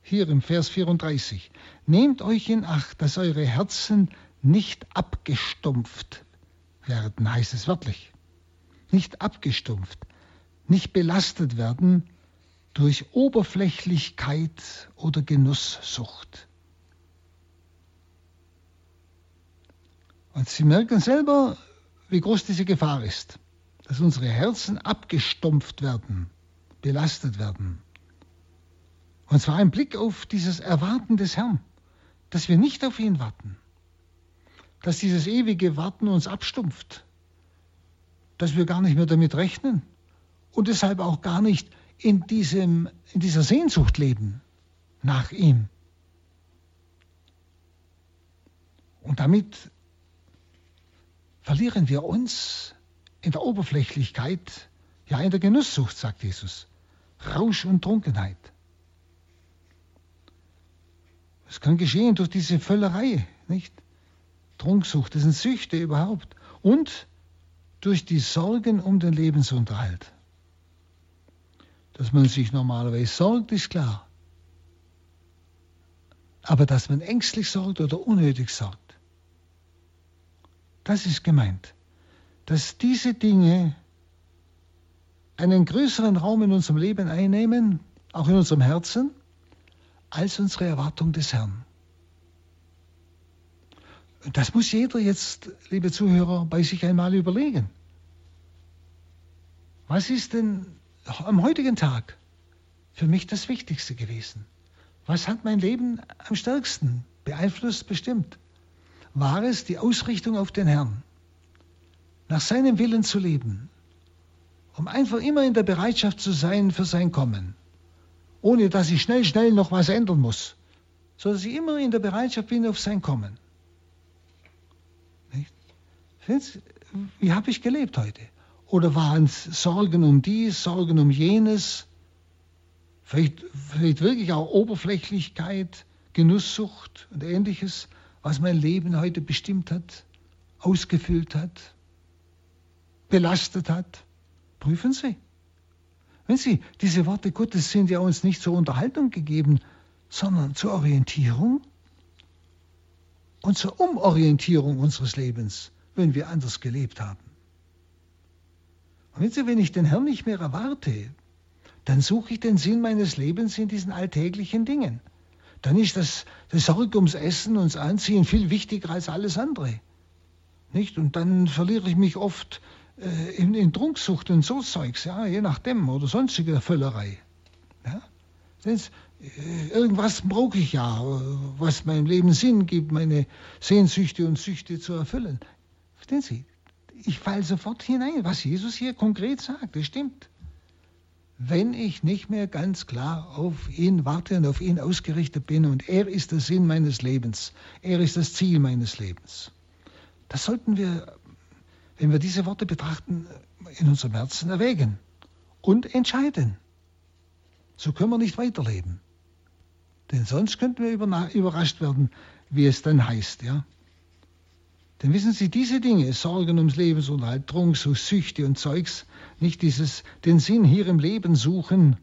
Hier im Vers vierunddreißig. Nehmt euch in Acht, dass eure Herzen nicht abgestumpft werden, heißt es wörtlich. Nicht abgestumpft, nicht belastet werden durch Oberflächlichkeit oder Genusssucht. Und Sie merken selber, wie groß diese Gefahr ist, dass unsere Herzen abgestumpft werden, belastet werden. Und zwar ein Blick auf dieses Erwarten des Herrn, dass wir nicht auf ihn warten, dass dieses ewige Warten uns abstumpft, dass wir gar nicht mehr damit rechnen und deshalb auch gar nicht in, diesem, in dieser Sehnsucht leben nach ihm. Und damit verlieren wir uns in der Oberflächlichkeit, ja in der Genusssucht, sagt Jesus, Rausch und Trunkenheit. Es kann geschehen durch diese Völlerei, nicht? Trunksucht, das sind Süchte überhaupt. Und durch die Sorgen um den Lebensunterhalt. Dass man sich normalerweise sorgt, ist klar. Aber dass man ängstlich sorgt oder unnötig sorgt, das ist gemeint. Dass diese Dinge einen größeren Raum in unserem Leben einnehmen, auch in unserem Herzen, als unsere Erwartung des Herrn. Und das muss jeder jetzt, liebe Zuhörer, bei sich einmal überlegen. Was ist denn am heutigen Tag für mich das Wichtigste gewesen? Was hat mein Leben am stärksten beeinflusst, bestimmt? War es die Ausrichtung auf den Herrn, nach seinem Willen zu leben, um einfach immer in der Bereitschaft zu sein für sein Kommen? Ohne dass ich schnell, schnell noch was ändern muss, sodass ich immer in der Bereitschaft bin auf sein Kommen. Nicht? Wie habe ich gelebt heute? Oder waren es Sorgen um dies, Sorgen um jenes, vielleicht, vielleicht wirklich auch Oberflächlichkeit, Genusssucht und Ähnliches, was mein Leben heute bestimmt hat, ausgefüllt hat, belastet hat? Prüfen Sie. Wenn Sie, diese Worte Gottes sind ja uns nicht zur Unterhaltung gegeben, sondern zur Orientierung und zur Umorientierung unseres Lebens, wenn wir anders gelebt haben. Und wenn Sie, wenn ich den Herrn nicht mehr erwarte, dann suche ich den Sinn meines Lebens in diesen alltäglichen Dingen. Dann ist das, das Sorge ums Essen und Anziehen viel wichtiger als alles andere. Nicht? Und dann verliere ich mich oft In, in Trunksucht und so Zeugs, ja, je nachdem, oder sonstige Völlerei. Ja? Das, irgendwas brauche ich ja, was meinem Leben Sinn gibt, meine Sehnsüchte und Süchte zu erfüllen. Verstehen Sie? Ich falle sofort hinein, was Jesus hier konkret sagt, das stimmt. Wenn ich nicht mehr ganz klar auf ihn warte und auf ihn ausgerichtet bin und er ist der Sinn meines Lebens, er ist das Ziel meines Lebens. Das sollten wir, wenn wir diese Worte betrachten, in unserem Herzen erwägen und entscheiden. So können wir nicht weiterleben. Denn sonst könnten wir überrascht werden, wie es dann heißt. Ja? Denn wissen Sie, diese Dinge, Sorgen ums Lebensunterhalt, Trunksucht, Süchte und Zeugs, nicht dieses, den Sinn hier im Leben suchen,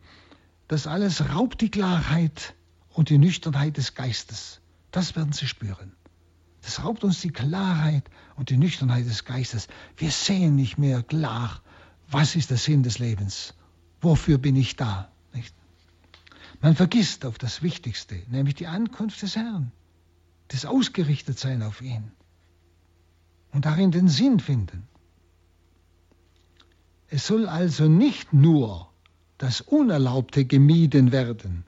das alles raubt die Klarheit und die Nüchternheit des Geistes. Das werden Sie spüren. Das raubt uns die Klarheit und die Nüchternheit des Geistes. Wir sehen nicht mehr klar, was ist der Sinn des Lebens? Wofür bin ich da? Nicht? Man vergisst auf das Wichtigste, nämlich die Ankunft des Herrn, das Ausgerichtetsein auf ihn und darin den Sinn finden. Es soll also nicht nur das Unerlaubte gemieden werden,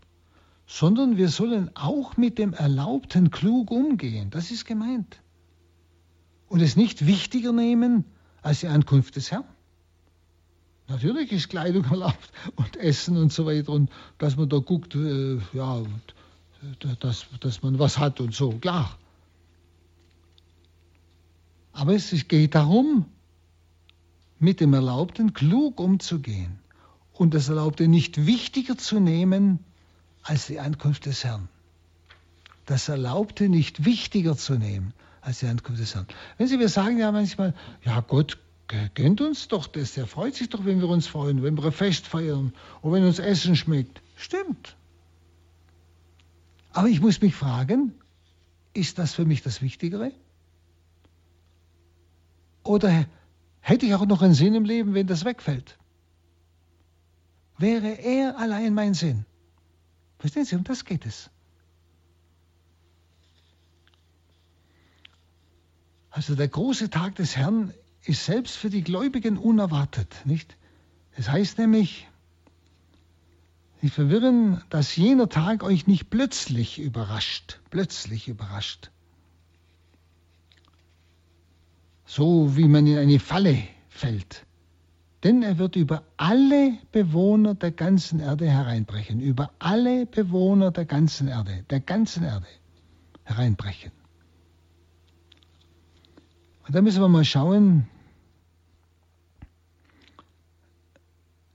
sondern wir sollen auch mit dem Erlaubten klug umgehen. Das ist gemeint. Und es nicht wichtiger nehmen als die Ankunft des Herrn. Natürlich ist Kleidung erlaubt und Essen und so weiter und dass man da guckt, äh, ja, dass, dass man was hat und so, klar. Aber es geht darum, mit dem Erlaubten klug umzugehen und das Erlaubte nicht wichtiger zu nehmen als die Ankunft des Herrn. Das Erlaubte nicht wichtiger zu nehmen als die Ankunft des Herrn. Wenn Sie mir sagen, ja manchmal, ja Gott gönnt uns doch das, der freut sich doch, wenn wir uns freuen, wenn wir ein Fest feiern und wenn uns Essen schmeckt. Stimmt. Aber ich muss mich fragen, ist das für mich das Wichtigere? Oder hätte ich auch noch einen Sinn im Leben, wenn das wegfällt? Wäre er allein mein Sinn? Verstehen Sie, um das geht es. Also der große Tag des Herrn ist selbst für die Gläubigen unerwartet, nicht? Es heißt nämlich, nicht verwirren, dass jener Tag euch nicht plötzlich überrascht, plötzlich überrascht. So wie man in eine Falle fällt. Denn er wird über alle Bewohner der ganzen Erde hereinbrechen. Über alle Bewohner der ganzen Erde, der ganzen Erde hereinbrechen. Und da müssen wir mal schauen,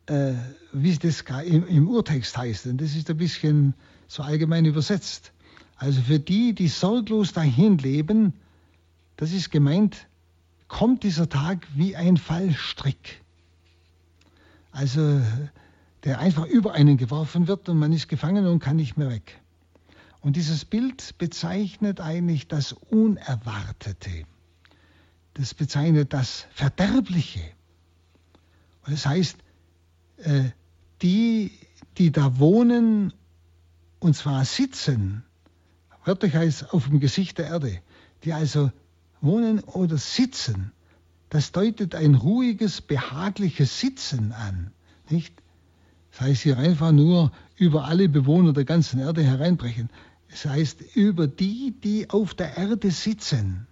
äh, wie das im, im Urtext heißt. Und das ist ein bisschen so allgemein übersetzt. Also für die, die sorglos dahin leben, das ist gemeint, kommt dieser Tag wie ein Fallstrick. Also der einfach über einen geworfen wird und man ist gefangen und kann nicht mehr weg. Und dieses Bild bezeichnet eigentlich das Unerwartete. Das bezeichnet das Verderbliche. Und das heißt, die, die da wohnen, und zwar sitzen, wörtlich heißt auf dem Gesicht der Erde, die also wohnen oder sitzen, das deutet ein ruhiges, behagliches Sitzen an, nicht? Das heißt hier einfach nur über alle Bewohner der ganzen Erde hereinbrechen. Das heißt über die, die auf der Erde sitzen.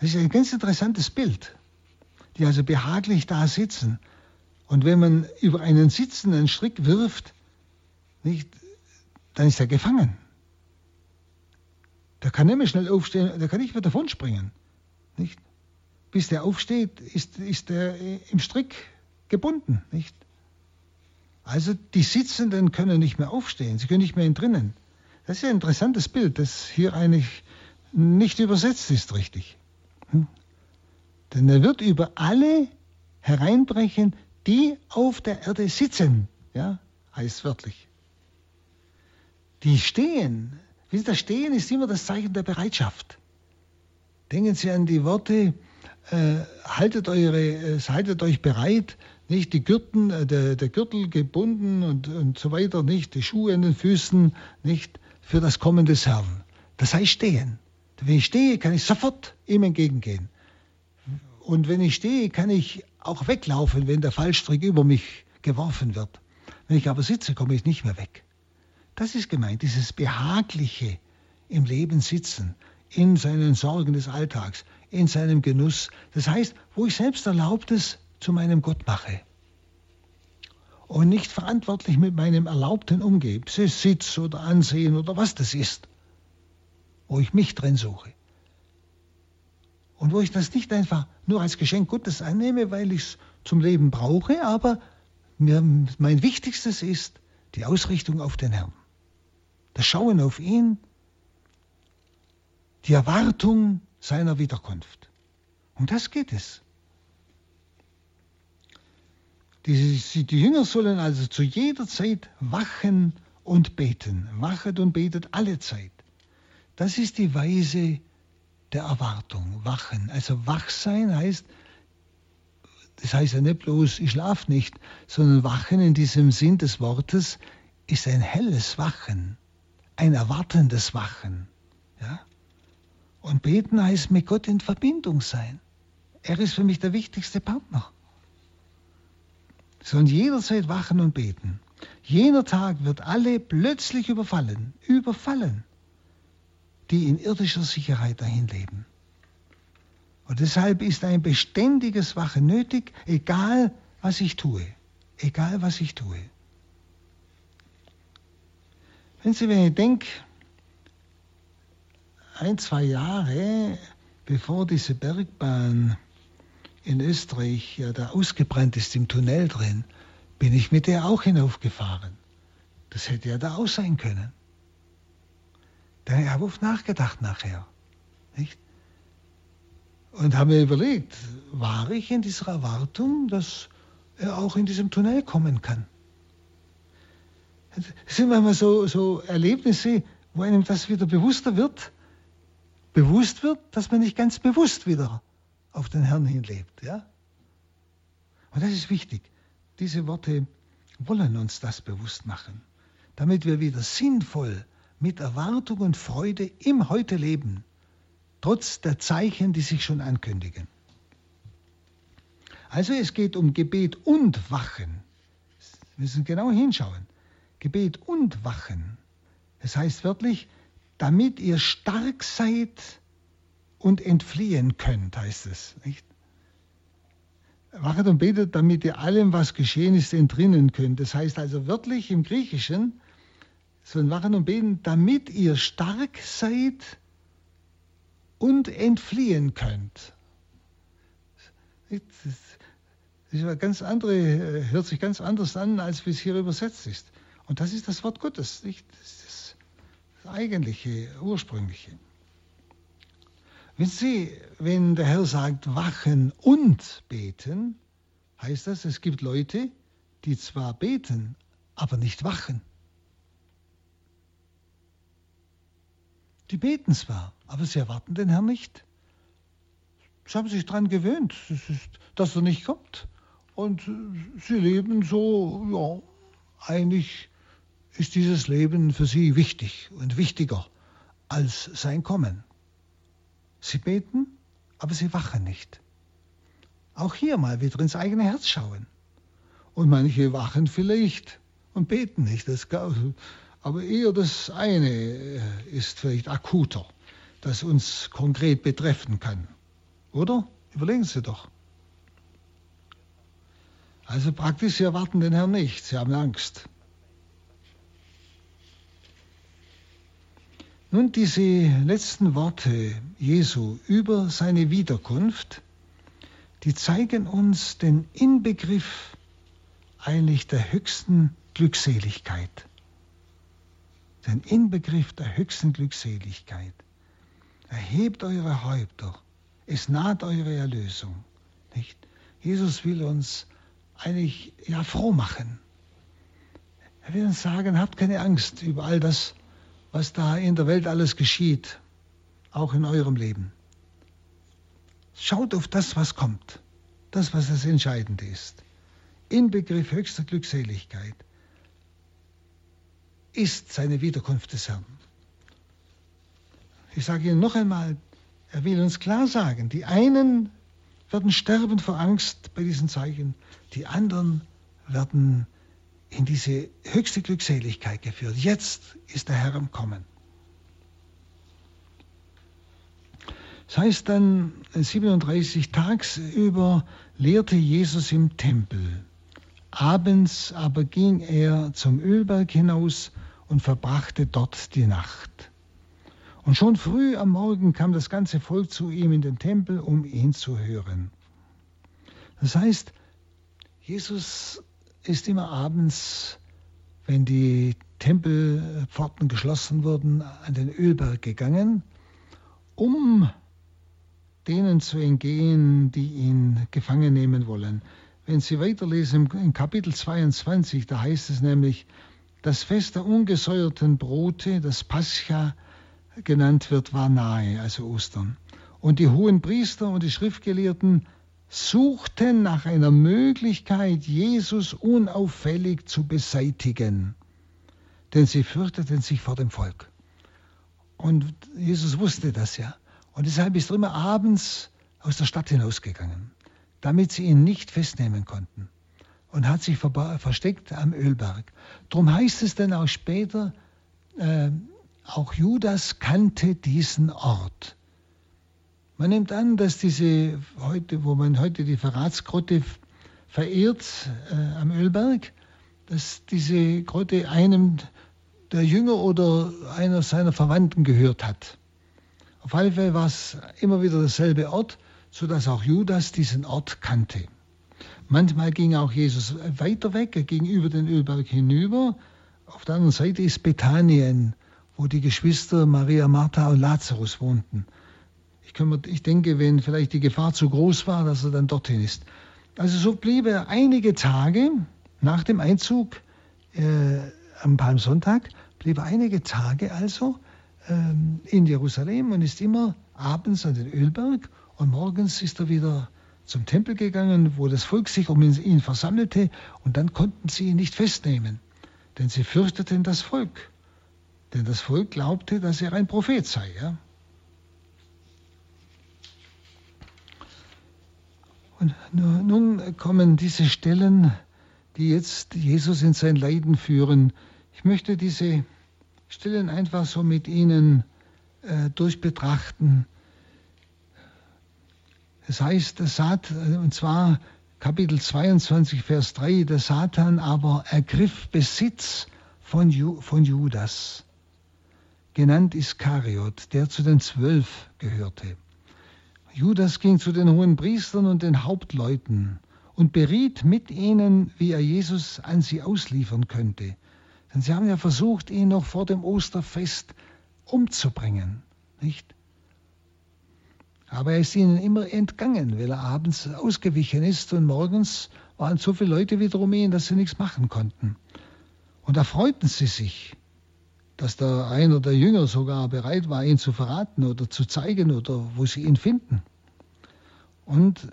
Das ist ein ganz interessantes Bild, die also behaglich da sitzen. Und wenn man über einen sitzenden Strick wirft, nicht, dann ist er gefangen. Der kann nicht mehr schnell aufstehen, der kann nicht mehr davon springen, nicht? Bis der aufsteht, ist, ist er im Strick gebunden, nicht? Also die Sitzenden können nicht mehr aufstehen, sie können nicht mehr entrinnen. Das ist ein interessantes Bild, das hier eigentlich nicht übersetzt ist richtig. Hm? Denn er wird über alle hereinbrechen, die auf der Erde sitzen, ja, heißt wörtlich. Die stehen. Das Stehen ist immer das Zeichen der Bereitschaft. Denken Sie an die Worte, äh, haltet, eure, äh, haltet euch bereit, nicht die Gürtel, äh, der, der Gürtel gebunden und, und so weiter, nicht die Schuhe an den Füßen, nicht für das Kommen des Herrn. Das heißt Stehen. Wenn ich stehe, kann ich sofort ihm entgegengehen. Und wenn ich stehe, kann ich auch weglaufen, wenn der Fallstrick über mich geworfen wird. Wenn ich aber sitze, komme ich nicht mehr weg. Das ist gemeint, dieses Behagliche im Leben sitzen, in seinen Sorgen des Alltags, in seinem Genuss. Das heißt, wo ich selbst Erlaubtes zu meinem Gott mache und nicht verantwortlich mit meinem Erlaubten umgehe, Sitz oder Ansehen oder was das ist, wo ich mich drin suche. Und wo ich das nicht einfach nur als Geschenk Gottes annehme, weil ich es zum Leben brauche, aber mir, mein Wichtigstes ist die Ausrichtung auf den Herrn. Das Schauen auf ihn, die Erwartung seiner Wiederkunft. Um das geht es. Die, die Jünger sollen also zu jeder Zeit wachen und beten. Wachet und betet alle Zeit. Das ist die Weise der Erwartung, wachen. Also wachsein heißt, das heißt ja nicht bloß, ich schlafe nicht, sondern Wachen in diesem Sinn des Wortes ist ein helles Wachen, ein erwartendes Wachen. Ja? Und beten heißt mit Gott in Verbindung sein. Er ist für mich der wichtigste Partner. Sondern jederzeit wachen und beten. Jener Tag wird alle plötzlich überfallen, überfallen, die in irdischer Sicherheit dahin leben. Und deshalb ist ein beständiges Wachen nötig, egal was ich tue. Egal, was ich tue. Wenn Sie, wenn ich denke, ein, zwei Jahre bevor diese Bergbahn in Österreich ja da ausgebrannt ist im Tunnel drin, bin ich mit der auch hinaufgefahren. Das hätte ja da auch sein können. Da habe ich oft nachgedacht nachher. Nicht? Und habe mir überlegt, war ich in dieser Erwartung, dass er auch in diesem Tunnel kommen kann? Es sind manchmal so, so Erlebnisse, wo einem das wieder bewusster wird, bewusst wird, dass man nicht ganz bewusst wieder auf den Herrn hinlebt. Ja? Und das ist wichtig. Diese Worte wollen uns das bewusst machen, damit wir wieder sinnvoll mit Erwartung und Freude im Heute leben, trotz der Zeichen, die sich schon ankündigen. Also es geht um Gebet und Wachen. Wir müssen genau hinschauen. Gebet und Wachen. Es heißt wörtlich, damit ihr stark seid und entfliehen könnt, heißt es. Nicht? Wachet und betet, damit ihr allem, was geschehen ist, entrinnen könnt. Das heißt also wörtlich im Griechischen, so ein Wachen und Beten, damit ihr stark seid und entfliehen könnt. Das ist eine ganz andere, hört sich ganz anders an, als wie es hier übersetzt ist. Und das ist das Wort Gottes, nicht? Das ist das eigentliche, ursprüngliche. Wenn Sie, wenn der Herr sagt, wachen und beten, heißt das, es gibt Leute, die zwar beten, aber nicht wachen. Die beten zwar, aber sie erwarten den Herrn nicht. Sie haben sich daran gewöhnt, dass er nicht kommt. Und sie leben so, ja, eigentlich ist dieses Leben für sie wichtig und wichtiger als sein Kommen. Sie beten, aber sie wachen nicht. Auch hier mal wieder ins eigene Herz schauen. Und manche wachen vielleicht und beten nicht. Das kann, aber eher das eine ist vielleicht akuter, das uns konkret betreffen kann. Oder? Überlegen Sie doch. Also praktisch, Sie erwarten den Herrn nicht. Sie haben Angst. Nun, diese letzten Worte Jesu über seine Wiederkunft, die zeigen uns den Inbegriff eigentlich der höchsten Glückseligkeit. Den Inbegriff der höchsten Glückseligkeit. Erhebt eure Häupter, es naht eure Erlösung. Nicht? Jesus will uns eigentlich ja froh machen. Er will uns sagen, habt keine Angst über all das, was da in der Welt alles geschieht, auch in eurem Leben. Schaut auf das, was kommt, das, was das Entscheidende ist. Inbegriff höchster Glückseligkeit ist seine Wiederkunft des Herrn. Ich sage Ihnen noch einmal, er will uns klar sagen, die einen werden sterben vor Angst bei diesen Zeichen, die anderen werden in diese höchste Glückseligkeit geführt. Jetzt ist der Herr am Kommen. Das heißt dann, siebenunddreißig tagsüber lehrte Jesus im Tempel. Abends aber ging er zum Ölberg hinaus und verbrachte dort die Nacht. Und schon früh am Morgen kam das ganze Volk zu ihm in den Tempel, um ihn zu hören. Das heißt, Jesus ist immer abends, wenn die Tempelpforten geschlossen wurden, an den Ölberg gegangen, um denen zu entgehen, die ihn gefangen nehmen wollen. Wenn Sie weiterlesen im Kapitel zweiundzwanzig, da heißt es nämlich, das Fest der ungesäuerten Brote, das Pascha genannt wird, war nahe, also Ostern. Und die hohen Priester und die Schriftgelehrten suchten nach einer Möglichkeit, Jesus unauffällig zu beseitigen. Denn sie fürchteten sich vor dem Volk. Und Jesus wusste das ja. Und deshalb ist er immer abends aus der Stadt hinausgegangen, damit sie ihn nicht festnehmen konnten. Und hat sich versteckt am Ölberg. Drum heißt es dann auch später, äh, auch Judas kannte diesen Ort. Man nimmt an, dass diese, heute, wo man heute die Verratsgrotte verehrt äh, am Ölberg, dass diese Grotte einem der Jünger oder einer seiner Verwandten gehört hat. Auf alle Fälle war es immer wieder derselbe Ort, sodass auch Judas diesen Ort kannte. Manchmal ging auch Jesus weiter weg, er ging über den Ölberg hinüber. Auf der anderen Seite ist Bethanien, wo die Geschwister Maria, Martha und Lazarus wohnten. Ich, kann, ich denke, wenn vielleicht die Gefahr zu groß war, dass er dann dorthin ist. Also so blieb er einige Tage nach dem Einzug äh, am Palmsonntag, blieb er einige Tage also ähm, in Jerusalem und ist immer abends an den Ölberg und morgens ist er wieder zum Tempel gegangen, wo das Volk sich um ihn versammelte und dann konnten sie ihn nicht festnehmen, denn sie fürchteten das Volk. Denn das Volk glaubte, dass er ein Prophet sei. Ja? Und nun kommen diese Stellen, die jetzt Jesus in sein Leiden führen. Ich möchte diese Stellen einfach so mit Ihnen äh, durchbetrachten. Das heißt, der Satan, und zwar Kapitel zweiundzwanzig, Vers drei, der Satan aber ergriff Besitz von, Ju, von Judas, genannt Iskariot, der zu den Zwölf gehörte. Judas ging zu den Hohenpriestern und den Hauptleuten und beriet mit ihnen, wie er Jesus an sie ausliefern könnte. Denn sie haben ja versucht, ihn noch vor dem Osterfest umzubringen, nicht? Aber er ist ihnen immer entgangen, weil er abends ausgewichen ist und morgens waren so viele Leute wieder um ihn, dass sie nichts machen konnten. Und da freuten sie sich, dass da einer der Jünger sogar bereit war, ihn zu verraten oder zu zeigen oder wo sie ihn finden. Und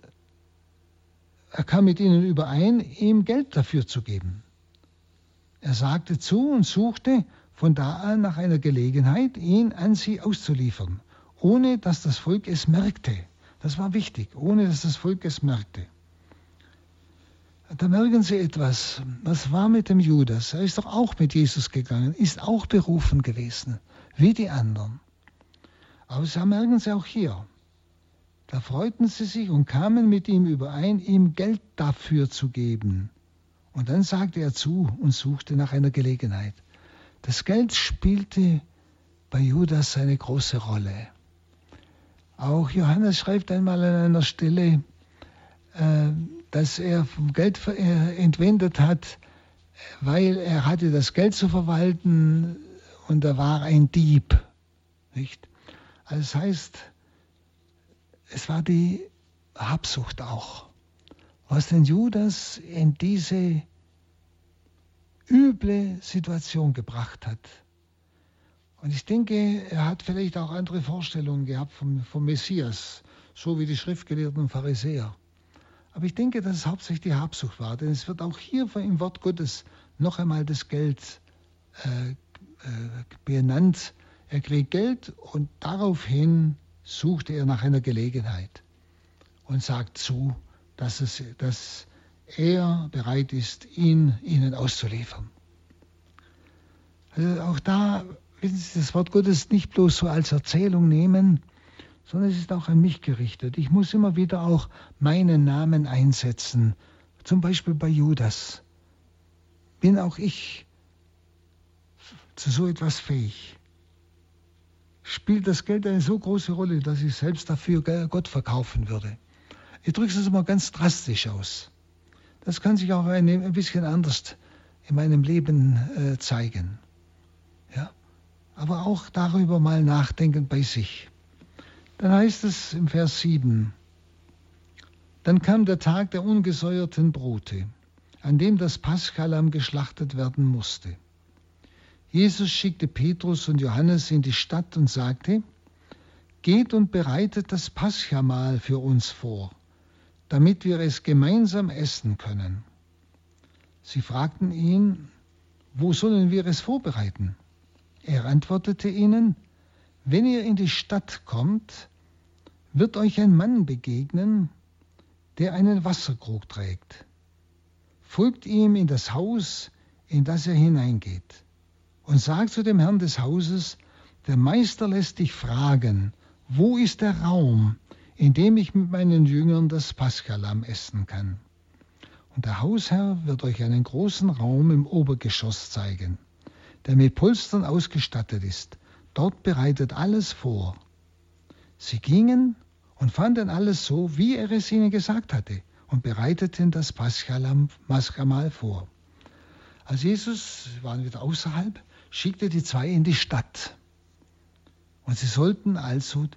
er kam mit ihnen überein, ihm Geld dafür zu geben. Er sagte zu und suchte von da an nach einer Gelegenheit, ihn an sie auszuliefern, ohne dass das Volk es merkte. Das war wichtig, ohne dass das Volk es merkte. Da merken Sie etwas. Was war mit dem Judas? Er ist doch auch mit Jesus gegangen, ist auch berufen gewesen, wie die anderen. Aber das merken Sie auch hier. Da freuten sie sich und kamen mit ihm überein, ihm Geld dafür zu geben. Und dann sagte er zu und suchte nach einer Gelegenheit. Das Geld spielte bei Judas eine große Rolle. Auch Johannes schreibt einmal an einer Stelle, äh, dass er vom Geld entwendet hat, weil er hatte das Geld zu verwalten und er war ein Dieb. Nicht? Also das heißt, es war die Habsucht auch, was den Judas in diese üble Situation gebracht hat. Und ich denke, er hat vielleicht auch andere Vorstellungen gehabt vom, vom Messias, so wie die Schriftgelehrten und Pharisäer. Aber ich denke, dass es hauptsächlich die Habsucht war, denn es wird auch hier im Wort Gottes noch einmal das Geld äh, äh, benannt. Er kriegt Geld und daraufhin suchte er nach einer Gelegenheit und sagt zu, dass, es, dass er bereit ist, ihn ihnen auszuliefern. Also auch da, wenn Sie das Wort Gottes nicht bloß so als Erzählung nehmen, sondern es ist auch an mich gerichtet. Ich muss immer wieder auch meinen Namen einsetzen. Zum Beispiel bei Judas. Bin auch ich zu so etwas fähig? Spielt das Geld eine so große Rolle, dass ich selbst dafür Gott verkaufen würde? Ich drücke es mal ganz drastisch aus. Das kann sich auch ein bisschen anders in meinem Leben zeigen. Ja? Aber auch darüber mal nachdenken bei sich. Dann heißt es im Vers sieben, dann kam der Tag der ungesäuerten Brote, an dem das Paschalamm geschlachtet werden musste. Jesus schickte Petrus und Johannes in die Stadt und sagte, geht und bereitet das Paschamahl für uns vor, damit wir es gemeinsam essen können. Sie fragten ihn, wo sollen wir es vorbereiten? Er antwortete ihnen, wenn ihr in die Stadt kommt, wird euch ein Mann begegnen, der einen Wasserkrug trägt. Folgt ihm in das Haus, in das er hineingeht, und sagt zu dem Herrn des Hauses, der Meister lässt dich fragen, wo ist der Raum, in dem ich mit meinen Jüngern das Paschalamm essen kann? Und der Hausherr wird euch einen großen Raum im Obergeschoss zeigen, der mit Polstern ausgestattet ist. Dort bereitet alles vor. Sie gingen und fanden alles so, wie er es ihnen gesagt hatte, und bereiteten das Paschamahl vor. Als Jesus, wir waren wieder außerhalb, schickte die zwei in die Stadt. Und sie sollten also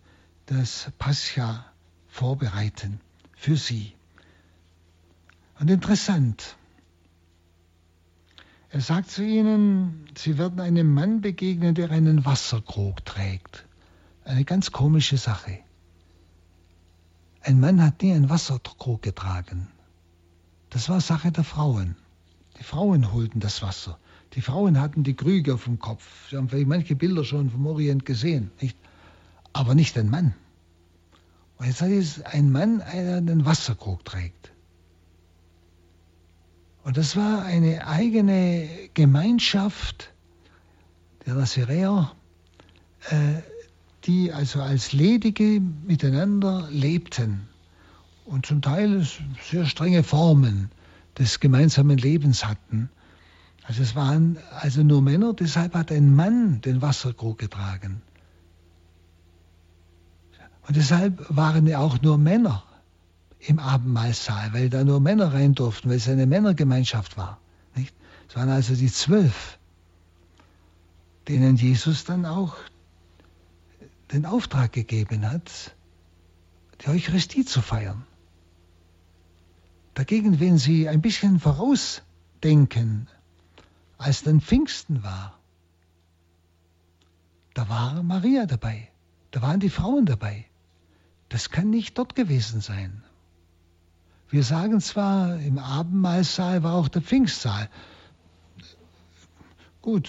das Pascha vorbereiten für sie. Und interessant, er sagt zu ihnen, sie werden einem Mann begegnen, der einen Wasserkrug trägt. Eine ganz komische Sache. Ein Mann hat nie einen Wasserkrug getragen. Das war Sache der Frauen. Die Frauen holten das Wasser. Die Frauen hatten die Krüge auf dem Kopf. Sie haben vielleicht manche Bilder schon vom Orient gesehen, nicht? Aber nicht ein Mann. Und jetzt ist es ein Mann, der einen Wasserkrug trägt. Und das war eine eigene Gemeinschaft der Naziräer, äh, die also als Ledige miteinander lebten und zum Teil sehr strenge Formen des gemeinsamen Lebens hatten. Also es waren also nur Männer, deshalb hat ein Mann den Wasserkrug getragen. Und deshalb waren ja auch nur Männer im Abendmahlsaal, weil da nur Männer rein durften, weil es eine Männergemeinschaft war, nicht? Es waren also die Zwölf, denen Jesus dann auch den Auftrag gegeben hat, die Eucharistie zu feiern. Dagegen, wenn sie ein bisschen vorausdenken, als dann Pfingsten war, da war Maria dabei, da waren die Frauen dabei. Das kann nicht dort gewesen sein. Wir sagen zwar, im Abendmahlsaal war auch der Pfingstsaal. Gut,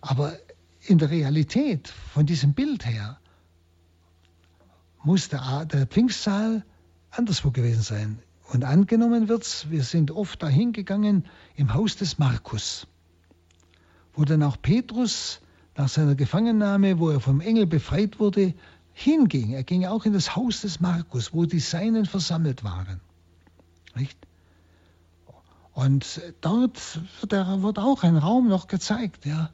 aber in der Realität, von diesem Bild her, muss der, der Pfingstsaal anderswo gewesen sein. Und angenommen wird's, wir sind oft dahin gegangen, im Haus des Markus, wo dann auch Petrus nach seiner Gefangennahme, wo er vom Engel befreit wurde, hinging. Er ging auch in das Haus des Markus, wo die Seinen versammelt waren. Nicht? Und dort wird auch ein Raum noch gezeigt, ja.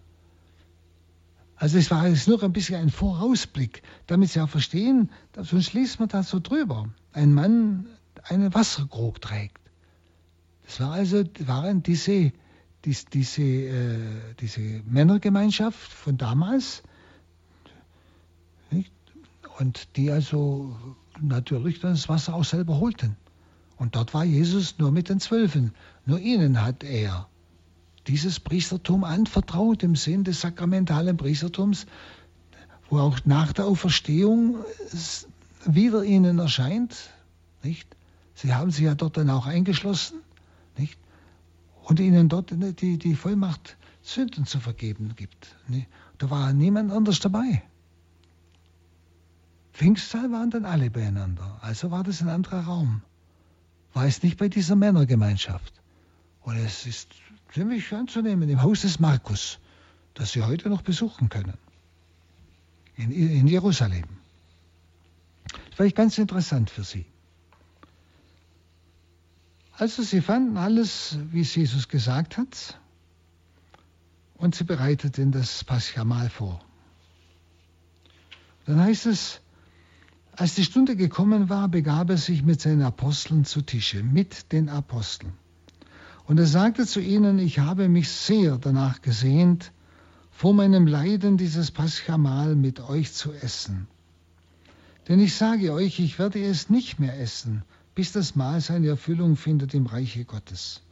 Also es war jetzt nur ein bisschen ein Vorausblick, damit Sie auch verstehen, sonst liest man da so drüber. Ein Mann einen Wasserkrug trägt. Das war also, waren diese, dies, diese, äh, diese Männergemeinschaft von damals, nicht? Und die also natürlich dann das Wasser auch selber holten. Und dort war Jesus nur mit den Zwölfen. Nur ihnen hat er dieses Priestertum anvertraut, im Sinn des sakramentalen Priestertums, wo auch nach der Auferstehung wieder ihnen erscheint, nicht? Sie haben sich ja dort dann auch eingeschlossen, nicht? Und ihnen dort die, die Vollmacht, Sünden zu vergeben gibt. Nicht? Da war niemand anders dabei. Pfingstsaal waren dann alle beieinander, also war das ein anderer Raum. War es nicht bei dieser Männergemeinschaft. Und es ist ziemlich anzunehmen, im Haus des Markus, das Sie heute noch besuchen können, in, in Jerusalem. Das ist vielleicht ganz interessant für Sie. Also sie fanden alles, wie es Jesus gesagt hat, und sie bereiteten das Paschamahl vor. Dann heißt es, als die Stunde gekommen war, begab er sich mit seinen Aposteln zu Tische, mit den Aposteln. Und er sagte zu ihnen, ich habe mich sehr danach gesehnt, vor meinem Leiden dieses Paschamahl mit euch zu essen. Denn ich sage euch, ich werde es nicht mehr essen, bis das Mahl seine Erfüllung findet im Reiche Gottes.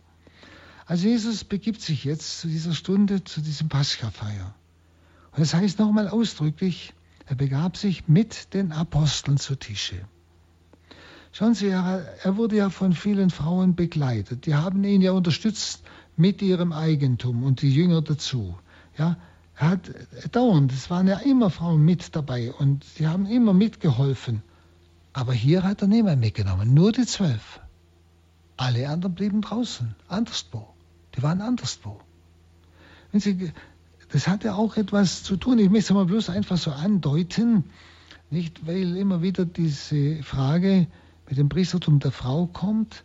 Also Jesus begibt sich jetzt zu dieser Stunde, zu diesem Paschafeier. Und das heißt nochmal ausdrücklich, er begab sich mit den Aposteln zu Tische. Schauen Sie, er wurde ja von vielen Frauen begleitet. Die haben ihn ja unterstützt mit ihrem Eigentum und die Jünger dazu. Ja, er hat dauernd, es waren ja immer Frauen mit dabei und die haben immer mitgeholfen. Aber hier hat er niemand mitgenommen, nur die Zwölf. Alle anderen blieben draußen, anderswo. Die waren anderswo. Wenn Sie, das hatte auch etwas zu tun. Ich möchte es mal bloß einfach so andeuten, nicht, weil immer wieder diese Frage mit dem Priestertum der Frau kommt,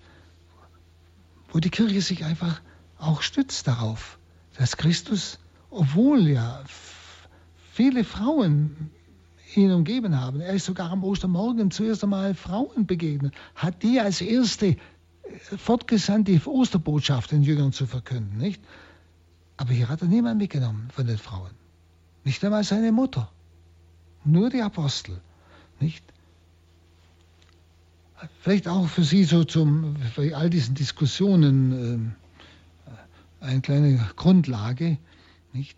wo die Kirche sich einfach auch stützt darauf, dass Christus, obwohl ja viele Frauen ihn umgeben haben, er ist sogar am Ostermorgen zuerst einmal Frauen begegnet, hat die als erste fortgesandt, die Osterbotschaft den Jüngern zu verkünden, nicht? Aber hier hat er niemand mitgenommen von den Frauen. Nicht einmal seine Mutter. Nur die Apostel, nicht? Vielleicht auch für Sie so zum, bei all diesen Diskussionen äh, eine kleine Grundlage, nicht?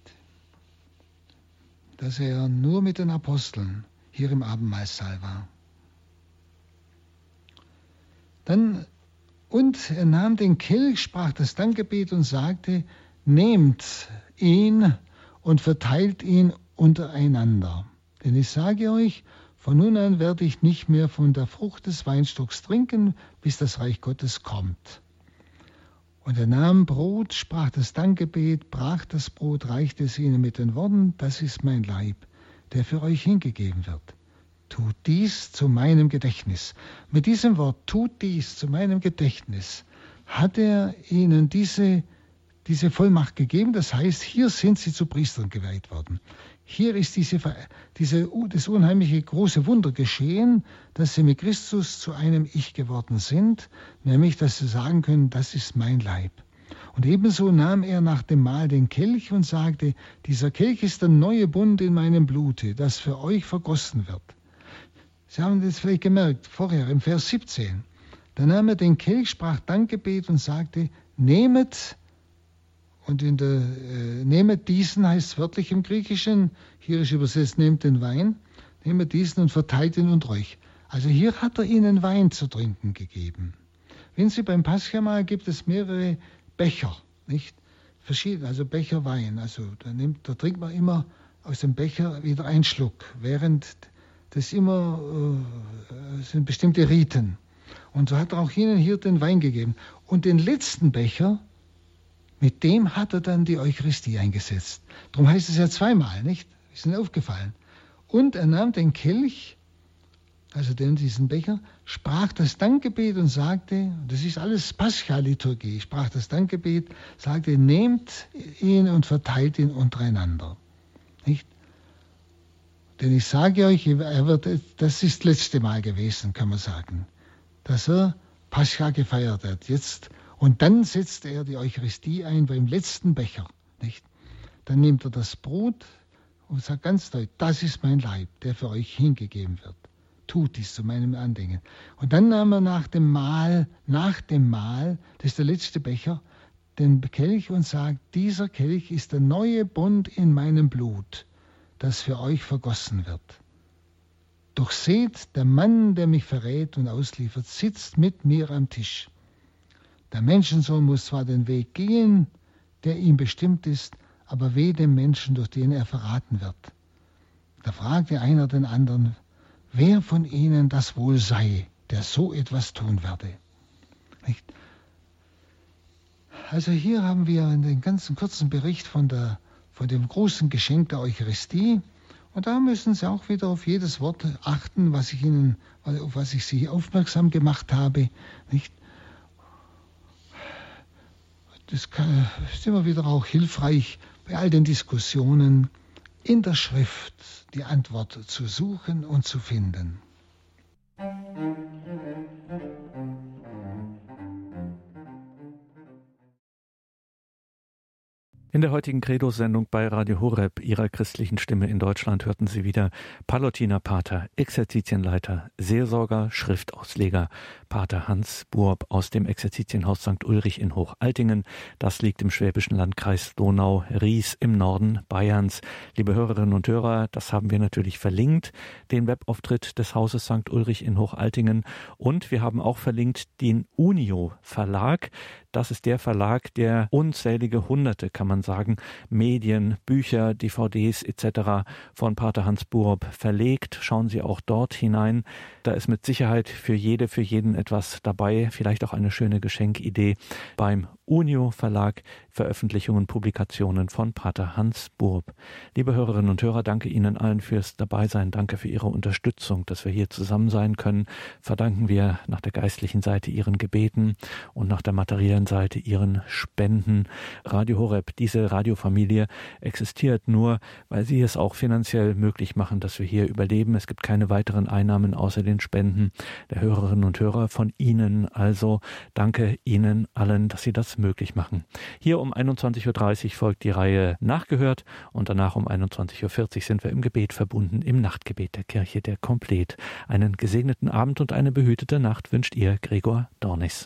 Dass er nur mit den Aposteln hier im Abendmahlsaal war. Dann, und er nahm den Kelch, sprach das Dankgebet und sagte: Nehmt ihn und verteilt ihn untereinander. Denn ich sage euch, von nun an werde ich nicht mehr von der Frucht des Weinstocks trinken, bis das Reich Gottes kommt. Und er nahm Brot, sprach das Dankgebet, brach das Brot, reichte es ihnen mit den Worten: Das ist mein Leib, der für euch hingegeben wird. Tut dies zu meinem Gedächtnis. Mit diesem Wort, tut dies zu meinem Gedächtnis, hat er ihnen diese, diese Vollmacht gegeben. Das heißt, hier sind sie zu Priestern geweiht worden. Hier ist diese, diese, das unheimliche große Wunder geschehen, dass sie mit Christus zu einem Ich geworden sind, nämlich, dass sie sagen können, das ist mein Leib. Und ebenso nahm er nach dem Mahl den Kelch und sagte: Dieser Kelch ist der neue Bund in meinem Blute, das für euch vergossen wird. Sie haben das vielleicht gemerkt, vorher im Vers siebzehn. Da nahm er den Kelch, sprach Dankgebet und sagte: Nehmet. Und in der, äh, nehmet diesen, heißt es wörtlich im Griechischen, hier ist übersetzt, nehmt den Wein, nehmet diesen und verteilt ihn unter euch. Also hier hat er ihnen Wein zu trinken gegeben. Wenn Sie beim Paschamal, gibt es mehrere Becher, nicht? Verschieden, also Becher Wein. Also da, nimmt, da trinkt man immer aus dem Becher wieder einen Schluck, während das immer äh, sind bestimmte Riten. Und so hat er auch ihnen hier den Wein gegeben. Und den letzten Becher, mit dem hat er dann die Eucharistie eingesetzt. Darum heißt es ja zweimal, nicht? Ist Ihnen aufgefallen. Und er nahm den Kelch, also den, diesen Becher, sprach das Dankgebet und sagte, das ist alles Pascha-Liturgie, sprach das Dankgebet, sagte: Nehmt ihn und verteilt ihn untereinander. Nicht? Denn ich sage euch, er wird, das ist das letzte Mal gewesen, kann man sagen, dass er Pascha gefeiert hat. Jetzt Und dann setzt er die Eucharistie ein beim letzten Becher, nicht? Dann nimmt er das Brot und sagt ganz deutlich: Das ist mein Leib, der für euch hingegeben wird. Tut dies zu meinem Andenken. Und dann nahm er nach dem Mahl, nach dem Mahl, das ist der letzte Becher, den Kelch und sagt: Dieser Kelch ist der neue Bund in meinem Blut, das für euch vergossen wird. Doch seht, der Mann, der mich verrät und ausliefert, sitzt mit mir am Tisch. Der Menschensohn muss zwar den Weg gehen, der ihm bestimmt ist, aber weh dem Menschen, durch den er verraten wird. Da fragte einer den anderen: Wer von ihnen das wohl sei, der so etwas tun werde? Nicht? Also hier haben wir den ganzen kurzen Bericht von, der, von dem großen Geschenk der Eucharistie. Und da müssen Sie auch wieder auf jedes Wort achten, was ich Ihnen, auf was ich Sie aufmerksam gemacht habe, nicht? Das ist immer wieder auch hilfreich, bei all den Diskussionen in der Schrift die Antwort zu suchen und zu finden. In der heutigen Credo-Sendung bei Radio Horeb, Ihrer christlichen Stimme in Deutschland, hörten Sie wieder Pallottiner Pater, Exerzitienleiter, Seelsorger, Schriftausleger, Pater Hans Buob aus dem Exerzitienhaus Sankt Ulrich in Hochaltingen. Das liegt im schwäbischen Landkreis Donau-Ries im Norden Bayerns. Liebe Hörerinnen und Hörer, das haben wir natürlich verlinkt, den Webauftritt des Hauses Sankt Ulrich in Hochaltingen. Und wir haben auch verlinkt den Unio Verlag. Das ist der Verlag, der unzählige Hunderte, kann man sagen, Medien, Bücher, D V Ds et cetera von Pater Hans Buob verlegt. Schauen Sie auch dort hinein. Da ist mit Sicherheit für jede, für jeden etwas dabei. Vielleicht auch eine schöne Geschenkidee beim Unio Verlag, Veröffentlichungen, Publikationen von Pater Hans Buob. Liebe Hörerinnen und Hörer, danke Ihnen allen fürs Dabeisein, danke für Ihre Unterstützung, dass wir hier zusammen sein können. Verdanken wir nach der geistlichen Seite Ihren Gebeten und nach der materiellen Seite Ihren Spenden. Radio Horeb, diese Radiofamilie existiert nur, weil Sie es auch finanziell möglich machen, dass wir hier überleben. Es gibt keine weiteren Einnahmen außer den Spenden der Hörerinnen und Hörer von Ihnen. Also danke Ihnen allen, dass Sie das möglich machen. Hier um einundzwanzig Uhr dreißig folgt die Reihe Nachgehört und danach um einundzwanzig Uhr vierzig sind wir im Gebet verbunden, im Nachtgebet der Kirche, der Komplet. Einen gesegneten Abend und eine behütete Nacht wünscht Ihr Gregor Dornis.